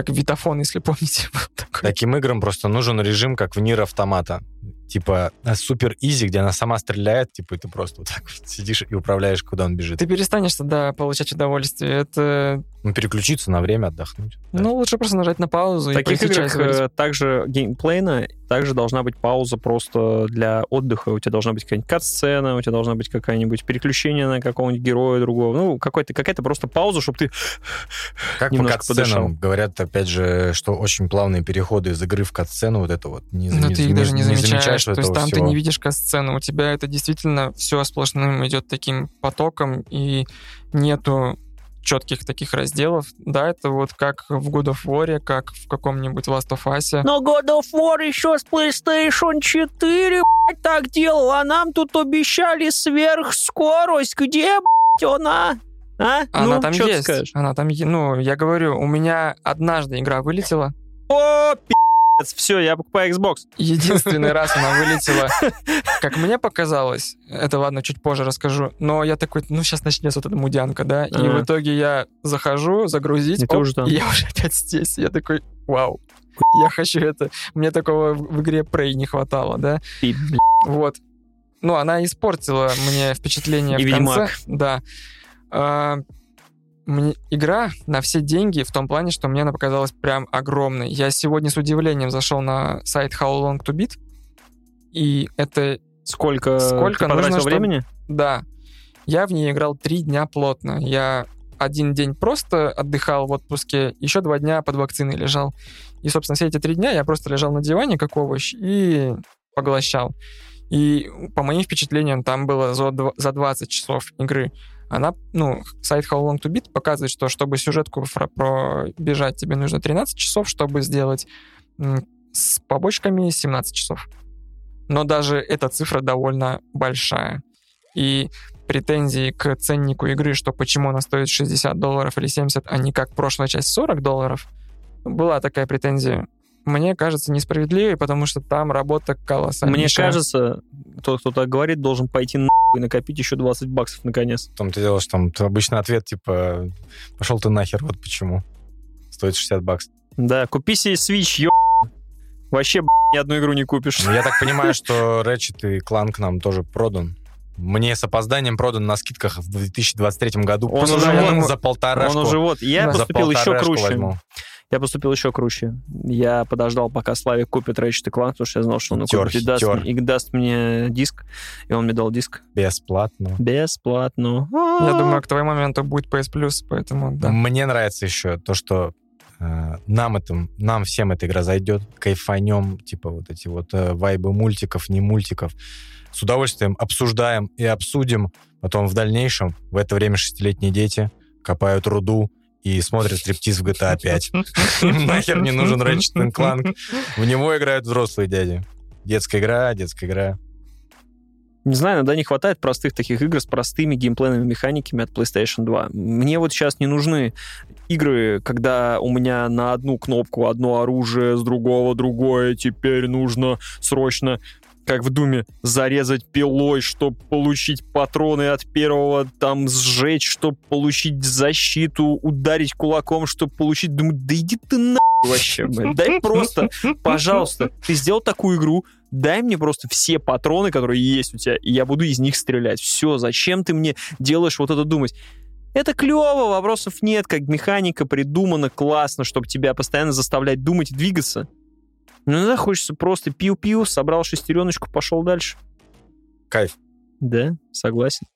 как Витафон, если помните, был такой. Таким играм просто нужен режим, как в Нир Автомата. Типа супер изи, где она сама стреляет, типа, и ты просто вот так вот сидишь и управляешь, куда он бежит. Ты перестанешь тогда получать удовольствие. Это... Ну, переключиться на время, отдохнуть. Да. Ну, лучше просто нажать на паузу. В таких играх также геймплейно, также должна быть пауза просто для отдыха. У тебя должна быть какая-нибудь кат-сцена, у тебя должна быть какая-нибудь переключение на какого-нибудь героя другого. Ну, какой-то, какая-то просто пауза, чтобы ты как немножко по кат-сценам говорят, опять же, что очень плавные переходы из игры в кат-сцену, вот это вот. Не, ну, не, ты их даже не, не замечаешь. замечаешь то есть там всего. Ты не видишь кат-сцену. У тебя это действительно все сплошным идет таким потоком, и нету четких таких разделов. Да, это вот как в God of War, как в каком-нибудь Last of Us. Но God of War еще с PlayStation четыре так делал, а нам тут обещали сверхскорость. Где, б***ь, она? А? Она ну, там есть. Скажешь? Она там есть. Ну, я говорю, у меня однажды игра вылетела. О, пи***ц, все, я покупаю Xbox. Единственный раз она вылетела, как мне показалось, это ладно, чуть позже расскажу, но я такой, ну, сейчас начнется вот эта мудянка, да, и в итоге я захожу, загрузить, и я уже опять здесь. Я такой, вау, я хочу это. Мне такого в игре Prey не хватало, да. Вот. Ну, она испортила мне впечатление в конце. Да. Uh, мне игра на все деньги в том плане, что мне она показалась прям огромной. Я сегодня с удивлением зашел на сайт How Long to Beat, и это... Сколько, сколько ты потратил нужно, времени? Что... Да. Я в ней играл три дня плотно. Я один день просто отдыхал в отпуске, еще два дня под вакциной лежал. И, собственно, все эти три дня я просто лежал на диване, как овощ, и поглощал. И, по моим впечатлениям, там было за двадцать часов игры. Она, ну, сайт How Long to Beat показывает, что чтобы сюжетку пробежать, тебе нужно тринадцать часов, чтобы сделать с побочками семнадцать часов. Но даже эта цифра довольно большая. И претензии к ценнику игры, что почему она стоит шестьдесят долларов или семьдесят, а не как прошлая часть сорок долларов, была такая претензия. Мне кажется, несправедливой, потому что там работа колоссальная. Мне кажется, тот, кто так говорит, должен пойти нахуй и накопить еще двадцать баксов наконец. В том ты делаешь, там ты обычно ответ типа пошел ты нахер, вот почему. Стоит шестьдесят баксов. Да, купи себе Switch, ё... Вообще, б***ь, ни одну игру не купишь. Ну, я так понимаю, что Ratchet и Clank нам тоже продан. Мне с опозданием продан на скидках в две тысячи двадцать третьем году. Он уже за полторашку. Он уже вот. Я поступил еще круче. Я поступил еще круче. Я подождал, пока Славик купит Ratchet энд Clank, потому что я знал, что он хитер, купит и даст, и даст мне диск. И он мне дал диск. Бесплатно. Бесплатно. Я думаю, к твоему моменту будет пи эс плюс, поэтому да. Мне нравится еще то, что э, нам, это, нам всем эта игра зайдет, кайфанем, типа вот эти вот э, вайбы мультиков, не мультиков. С удовольствием обсуждаем и обсудим. Потом в дальнейшем в это время шестилетние дети копают руду и смотрят стриптиз в джи ти эй пять. Им нахер не нужен Ratchet энд Clank. В него играют взрослые дяди. Детская игра, детская игра. Не знаю, иногда не хватает простых таких игр с простыми геймплейными механиками от PlayStation два. Мне вот сейчас не нужны игры, когда у меня на одну кнопку одно оружие, с другого другое, теперь нужно срочно... как в Думе, зарезать пилой, чтобы получить патроны от первого, там, сжечь, чтобы получить защиту, ударить кулаком, чтобы получить... Думаю, да иди ты нахуй вообще, блядь. Дай просто, пожалуйста, ты сделал такую игру, дай мне просто все патроны, которые есть у тебя, и я буду из них стрелять. Все, зачем ты мне делаешь вот это думать? Это клево, вопросов нет, как механика придумана, классно, чтобы тебя постоянно заставлять думать и двигаться. Ну, да, хочется просто пиу-пиу, собрал шестереночку, пошел дальше. Кайф. Да, согласен.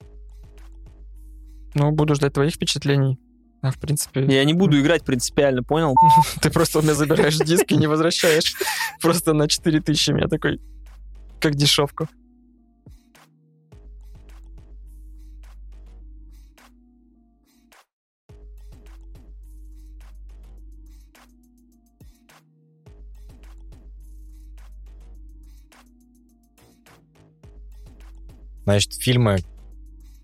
Ну, буду ждать твоих впечатлений. А, в принципе... Я не буду играть принципиально, понял? Ты просто у меня забираешь диск и не возвращаешь. Просто на четыре тысячи меня такой, как дешевку. Значит, фильмы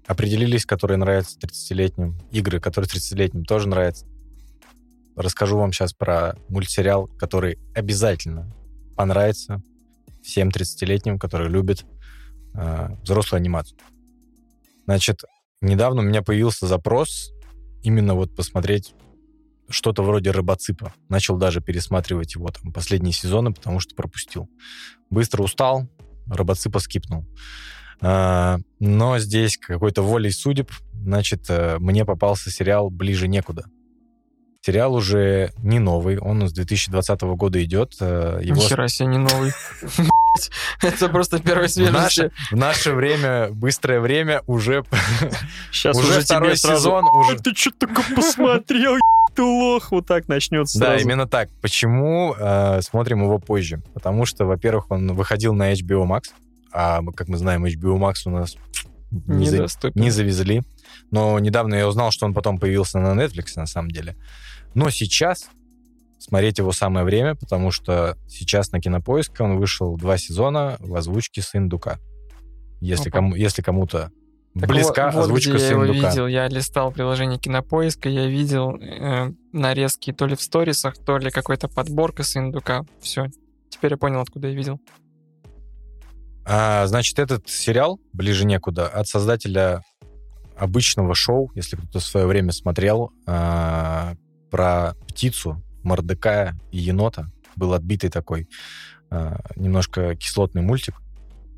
определились, которые нравятся тридцатилетним. Игры, которые тридцатилетним тоже нравятся. Расскажу вам сейчас про мультсериал, который обязательно понравится всем тридцатилетним, которые любят э, взрослую анимацию. Значит, недавно у меня появился запрос именно вот посмотреть что-то вроде «Робоципа». Начал даже пересматривать его там последние сезоны, потому что пропустил. Быстро устал, «Робоципа» скипнул. Но здесь какой-то волей судеб, значит, мне попался сериал «Ближе некуда». Сериал уже не новый, он с две тысячи двадцатого года идет. Его... Нихера себе не новый. Это просто первой свежести. В наше время, быстрое время, уже второй сезон. Ты что такое посмотрел, ты лох, вот так начнется. Да, именно так. Почему смотрим его позже? Потому что, во-первых, он выходил на эйч би о Max, а, как мы знаем, эйч би о Max у нас не, за... не завезли. Но недавно я узнал, что он потом появился на Netflix, на самом деле. Но сейчас смотреть его самое время, потому что сейчас на Кинопоиске он вышел два сезона в озвучке Синдука. Если, кому, если кому-то так близка вот, озвучка вот Синдука. Я его видел, я листал приложение Кинопоиска, я видел э, нарезки то ли в сторисах, то ли какой-то подборка Синдука. Все, теперь я понял, откуда я видел. А, значит, этот сериал «Ближе некуда» от создателя... обычного шоу, если кто-то в свое время смотрел, э, про птицу, мордекая и енота. Был отбитый такой э, немножко кислотный мультик.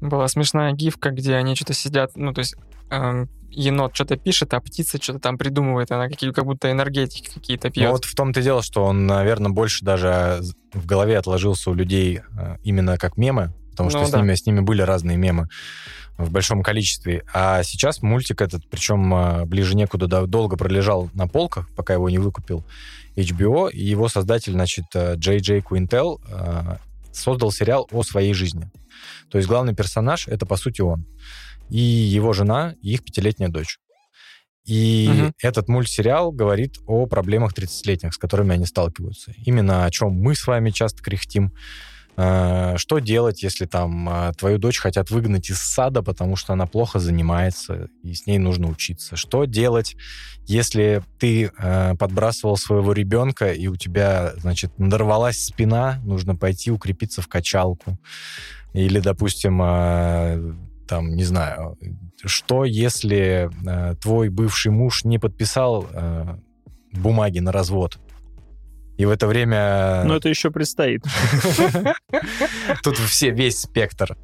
Была смешная гифка, где они что-то сидят, ну, то есть э, енот что-то пишет, а птица что-то там придумывает, она какие, как будто энергетики какие-то пьет. Ну, вот в том-то и дело, что он, наверное, больше даже в голове отложился у людей э, именно как мемы, потому ну, что да. с ними, с ними были разные мемы в большом количестве. А сейчас мультик этот, причем «Ближе некуда», долго пролежал на полках, пока его не выкупил эйч би о, и его создатель, значит, Джей Джей Куинтел, создал сериал о своей жизни. То есть главный персонаж — это, по сути, он. И его жена, и их пятилетняя дочь. И угу. этот мультсериал говорит о проблемах тридцатилетних, с которыми они сталкиваются. Именно о чем мы с вами часто кряхтим. Что делать, если там твою дочь хотят выгнать из сада, потому что она плохо занимается, и с ней нужно учиться? Что делать, если ты э, подбрасывал своего ребенка, и у тебя, значит, надорвалась спина, нужно пойти укрепиться в качалку? Или, допустим, э, там, не знаю, что, если э, твой бывший муж не подписал э, бумаги на развод? И в это время... Ну, это еще предстоит. Тут все, весь спектр.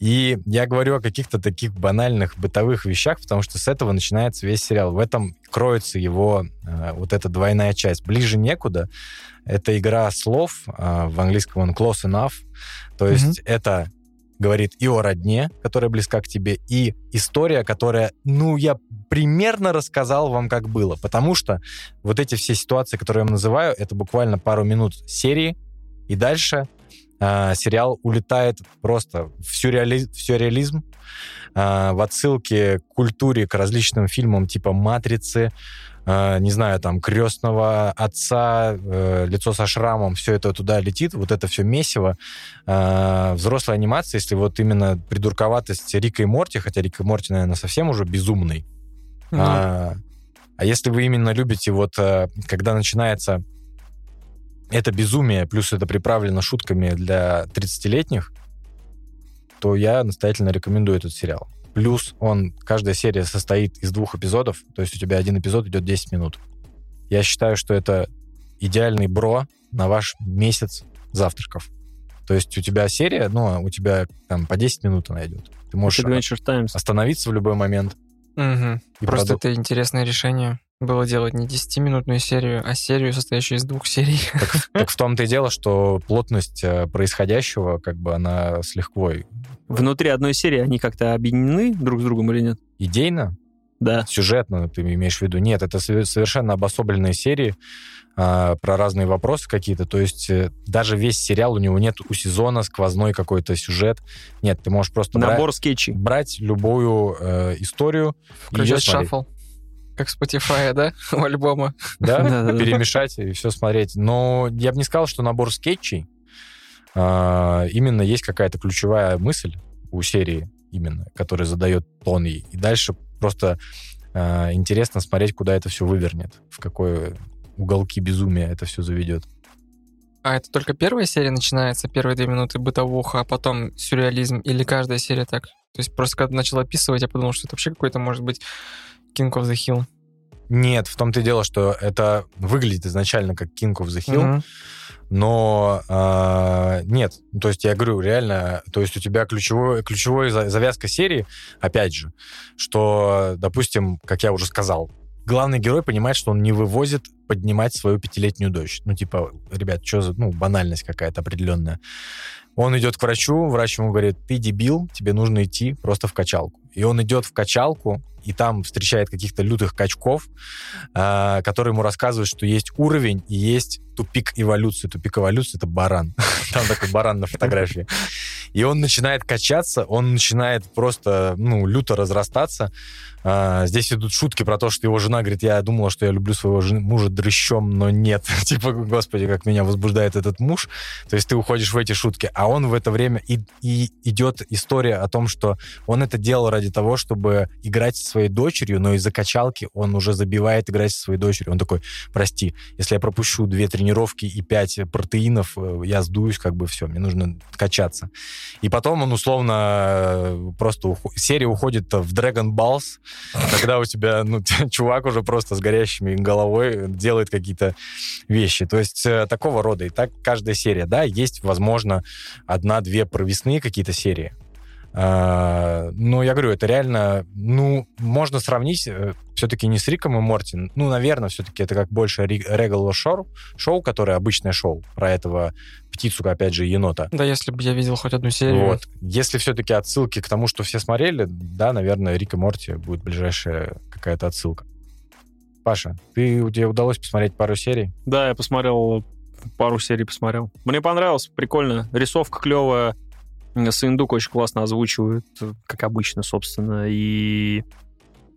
И я говорю о каких-то таких банальных бытовых вещах, потому что с этого начинается весь сериал. В этом кроется его э, вот эта двойная часть. «Ближе некуда» — это игра слов, э, в английском он «close enough», то есть mm-hmm. это говорит и о родне, которая близка к тебе, и история, которая, ну, я примерно рассказал вам, как было. Потому что вот эти все ситуации, которые я называю, это буквально пару минут серии, и дальше э, сериал улетает просто в сюрреализм, в, сюрреализм, э, в отсылки к культуре, к различным фильмам типа «Матрицы», э, не знаю, там, «Крестного отца», э, «Лицо со шрамом», все это туда летит, вот это все месиво. Э, взрослая анимация, если вот именно придурковатость Рика и Морти, хотя Рик и Морти, наверное, совсем уже безумный. Mm-hmm. А, а если вы именно любите, вот, когда начинается это безумие, плюс это приправлено шутками для тридцатилетних, то я настоятельно рекомендую этот сериал. Плюс он, каждая серия состоит из двух эпизодов, то есть у тебя один эпизод идет десять минут. Я считаю, что это идеальный бро на ваш месяц завтраков. То есть у тебя серия, ну, у тебя там по десять минут она идет. Ты можешь остановиться в любой момент. Угу. Просто продук... это интересное решение было делать не десятиминутную серию, а серию, состоящую из двух серий. Так, так в том-то и дело, что плотность происходящего, как бы, она с лихвой. Внутри одной серии они как-то объединены друг с другом или нет? Идейно? Да. Сюжетно ты имеешь в виду? Нет, это совершенно обособленные серии а, про разные вопросы какие-то. То есть даже весь сериал, у него нет у сезона сквозной какой-то сюжет. Нет, ты можешь просто набор брать, скетчей. брать любую э, историю. Включать шаффл, как Spotify, да? У альбома. Да, перемешать и все смотреть. Но я бы не сказал, что набор скетчей. Именно есть какая-то ключевая мысль у серии, именно, которая задает тон ей. И дальше... Просто э, интересно смотреть, куда это все вывернет, в какой уголки безумия это все заведет. А это только первая серия начинается, первые две минуты бытовуха, а потом сюрреализм, или каждая серия так? То есть просто когда начал описывать, я подумал, что это вообще какой-то, может быть, King of the Hill. Нет, в том-то и дело, что это выглядит изначально как King of the Hill, mm-hmm. но э, нет. То есть я говорю, реально, то есть у тебя ключевой, ключевой завязка серии, опять же, что, допустим, как я уже сказал, главный герой понимает, что он не вывозит поднимать свою пятилетнюю дочь. Ну, типа, ребят, что за... Ну, банальность какая-то определенная. Он идет к врачу, врач ему говорит, ты дебил, тебе нужно идти просто в качалку. И он идет в качалку, и там встречает каких-то лютых качков, э, которые ему рассказывают, что есть уровень и есть тупик эволюции. Тупик эволюции — это баран. Там такой баран на фотографии. И он начинает качаться, он начинает просто, ну, люто разрастаться. Э, здесь идут шутки про то, что его жена говорит, я думала, что я люблю своего жен... мужа дрыщом, но нет. Типа, господи, как меня возбуждает этот муж. То есть ты уходишь в эти шутки. А он в это время... И, и идет история о том, что он это делал ради того, чтобы играть со своей дочерью, но из-за качалки он уже забивает играть со своей дочерью. Он такой, прости, если я пропущу две тренировки и пять протеинов, я сдуюсь, как бы все, мне нужно качаться. И потом он условно просто... Уход... Серия уходит в Dragon Balls, когда у тебя, ну, чувак уже просто с горящими головой делает какие-то вещи. То есть такого рода. И так каждая серия, да, есть, возможно, одна-две провисные какие-то серии. Ну, я говорю, это реально, ну, можно сравнить все-таки не с Риком и Морти. Ну, наверное, все-таки это как больше regular show, шоу, которое обычное шоу про этого птицу, опять же, енота. Да, если бы я видел хоть одну серию. Вот. Если все-таки отсылки к тому, что все смотрели, да, наверное, Рик и Морти будет ближайшая какая-то отсылка. Паша, ты, тебе удалось посмотреть пару серий? Да, я посмотрел, пару серий посмотрел. Мне понравилось, прикольно. Рисовка клевая. Синдук очень классно озвучивают, как обычно, собственно. И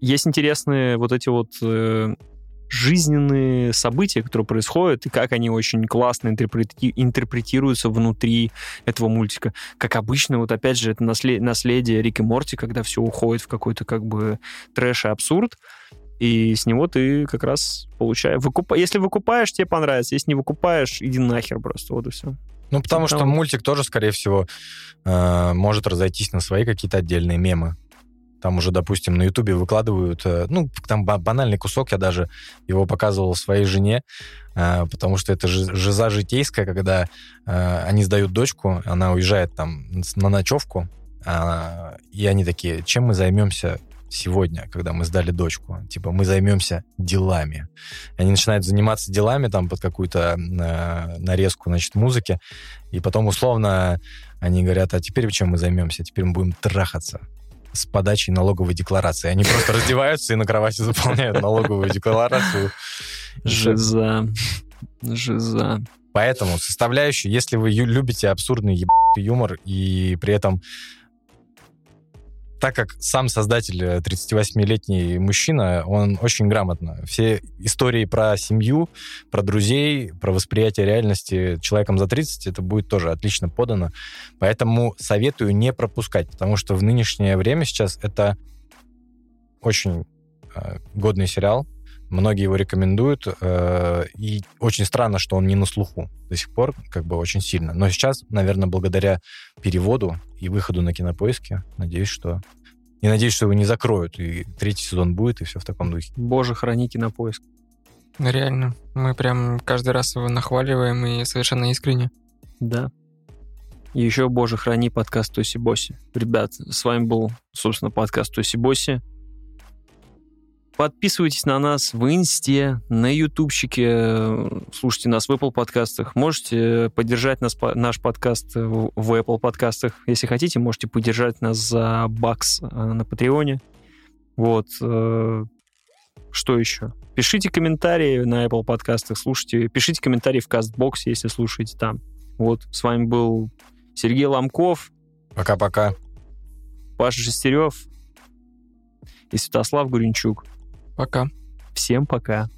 есть интересные вот эти вот э, жизненные события, которые происходят, и как они очень классно интерпрети- интерпретируются внутри этого мультика. Как обычно, вот опять же, это наслед- наследие Рик и Морти, когда все уходит в какой-то как бы трэш и абсурд. И с него ты как раз получаешь... Выкуп... Если выкупаешь, тебе понравится. Если не выкупаешь, иди нахер просто. Вот и все. Ну, потому что мультик тоже, скорее всего, э, может разойтись на свои какие-то отдельные мемы. Там уже, допустим, на Ютубе выкладывают... Э, ну, там банальный кусок, я даже его показывал своей жене, э, потому что это ж, жиза житейская, когда э, они сдают дочку, она уезжает там на ночевку, э, и они такие, чем мы займемся сегодня, когда мы сдали дочку, типа, мы займемся делами. Они начинают заниматься делами там под какую-то э, нарезку, значит, музыки, и потом условно они говорят, а теперь чем мы займемся? Теперь мы будем трахаться с подачей налоговой декларации. Они просто раздеваются и на кровати заполняют налоговую декларацию. Жиза. Жиза. Поэтому составляющую, если вы любите абсурдный ебаный юмор и при этом так как сам создатель, тридцативосьмилетний мужчина, он очень грамотно. Все истории про семью, про друзей, про восприятие реальности человеком за тридцать, это будет тоже отлично подано. Поэтому советую не пропускать, потому что в нынешнее время сейчас это очень э, годный сериал. Многие его рекомендуют, э, и очень странно, что он не на слуху до сих пор, как бы очень сильно. Но сейчас, наверное, благодаря переводу и выходу на Кинопоиске, надеюсь, что... И надеюсь, что его не закроют, и третий сезон будет, и все в таком духе. Боже, храни Кинопоиск. Реально. Мы прям каждый раз его нахваливаем, и совершенно искренне. Да. И еще, боже, храни подкаст Тоси Боси. Ребят, с вами был, собственно, подкаст Тоси Боси. Подписывайтесь на нас в Инсте, на Ютубчике, слушайте нас в Apple подкастах. Можете поддержать нас, наш подкаст в Apple подкастах. Если хотите, можете поддержать нас за бакс на Патреоне. Вот. Что еще? Пишите комментарии на Apple подкастах, слушайте. Пишите комментарии в CastBox, если слушаете там. Вот. С вами был Сергей Ломков. Пока-пока. Паша Шестерев и Святослав Гуренчук. Пока. Всем пока.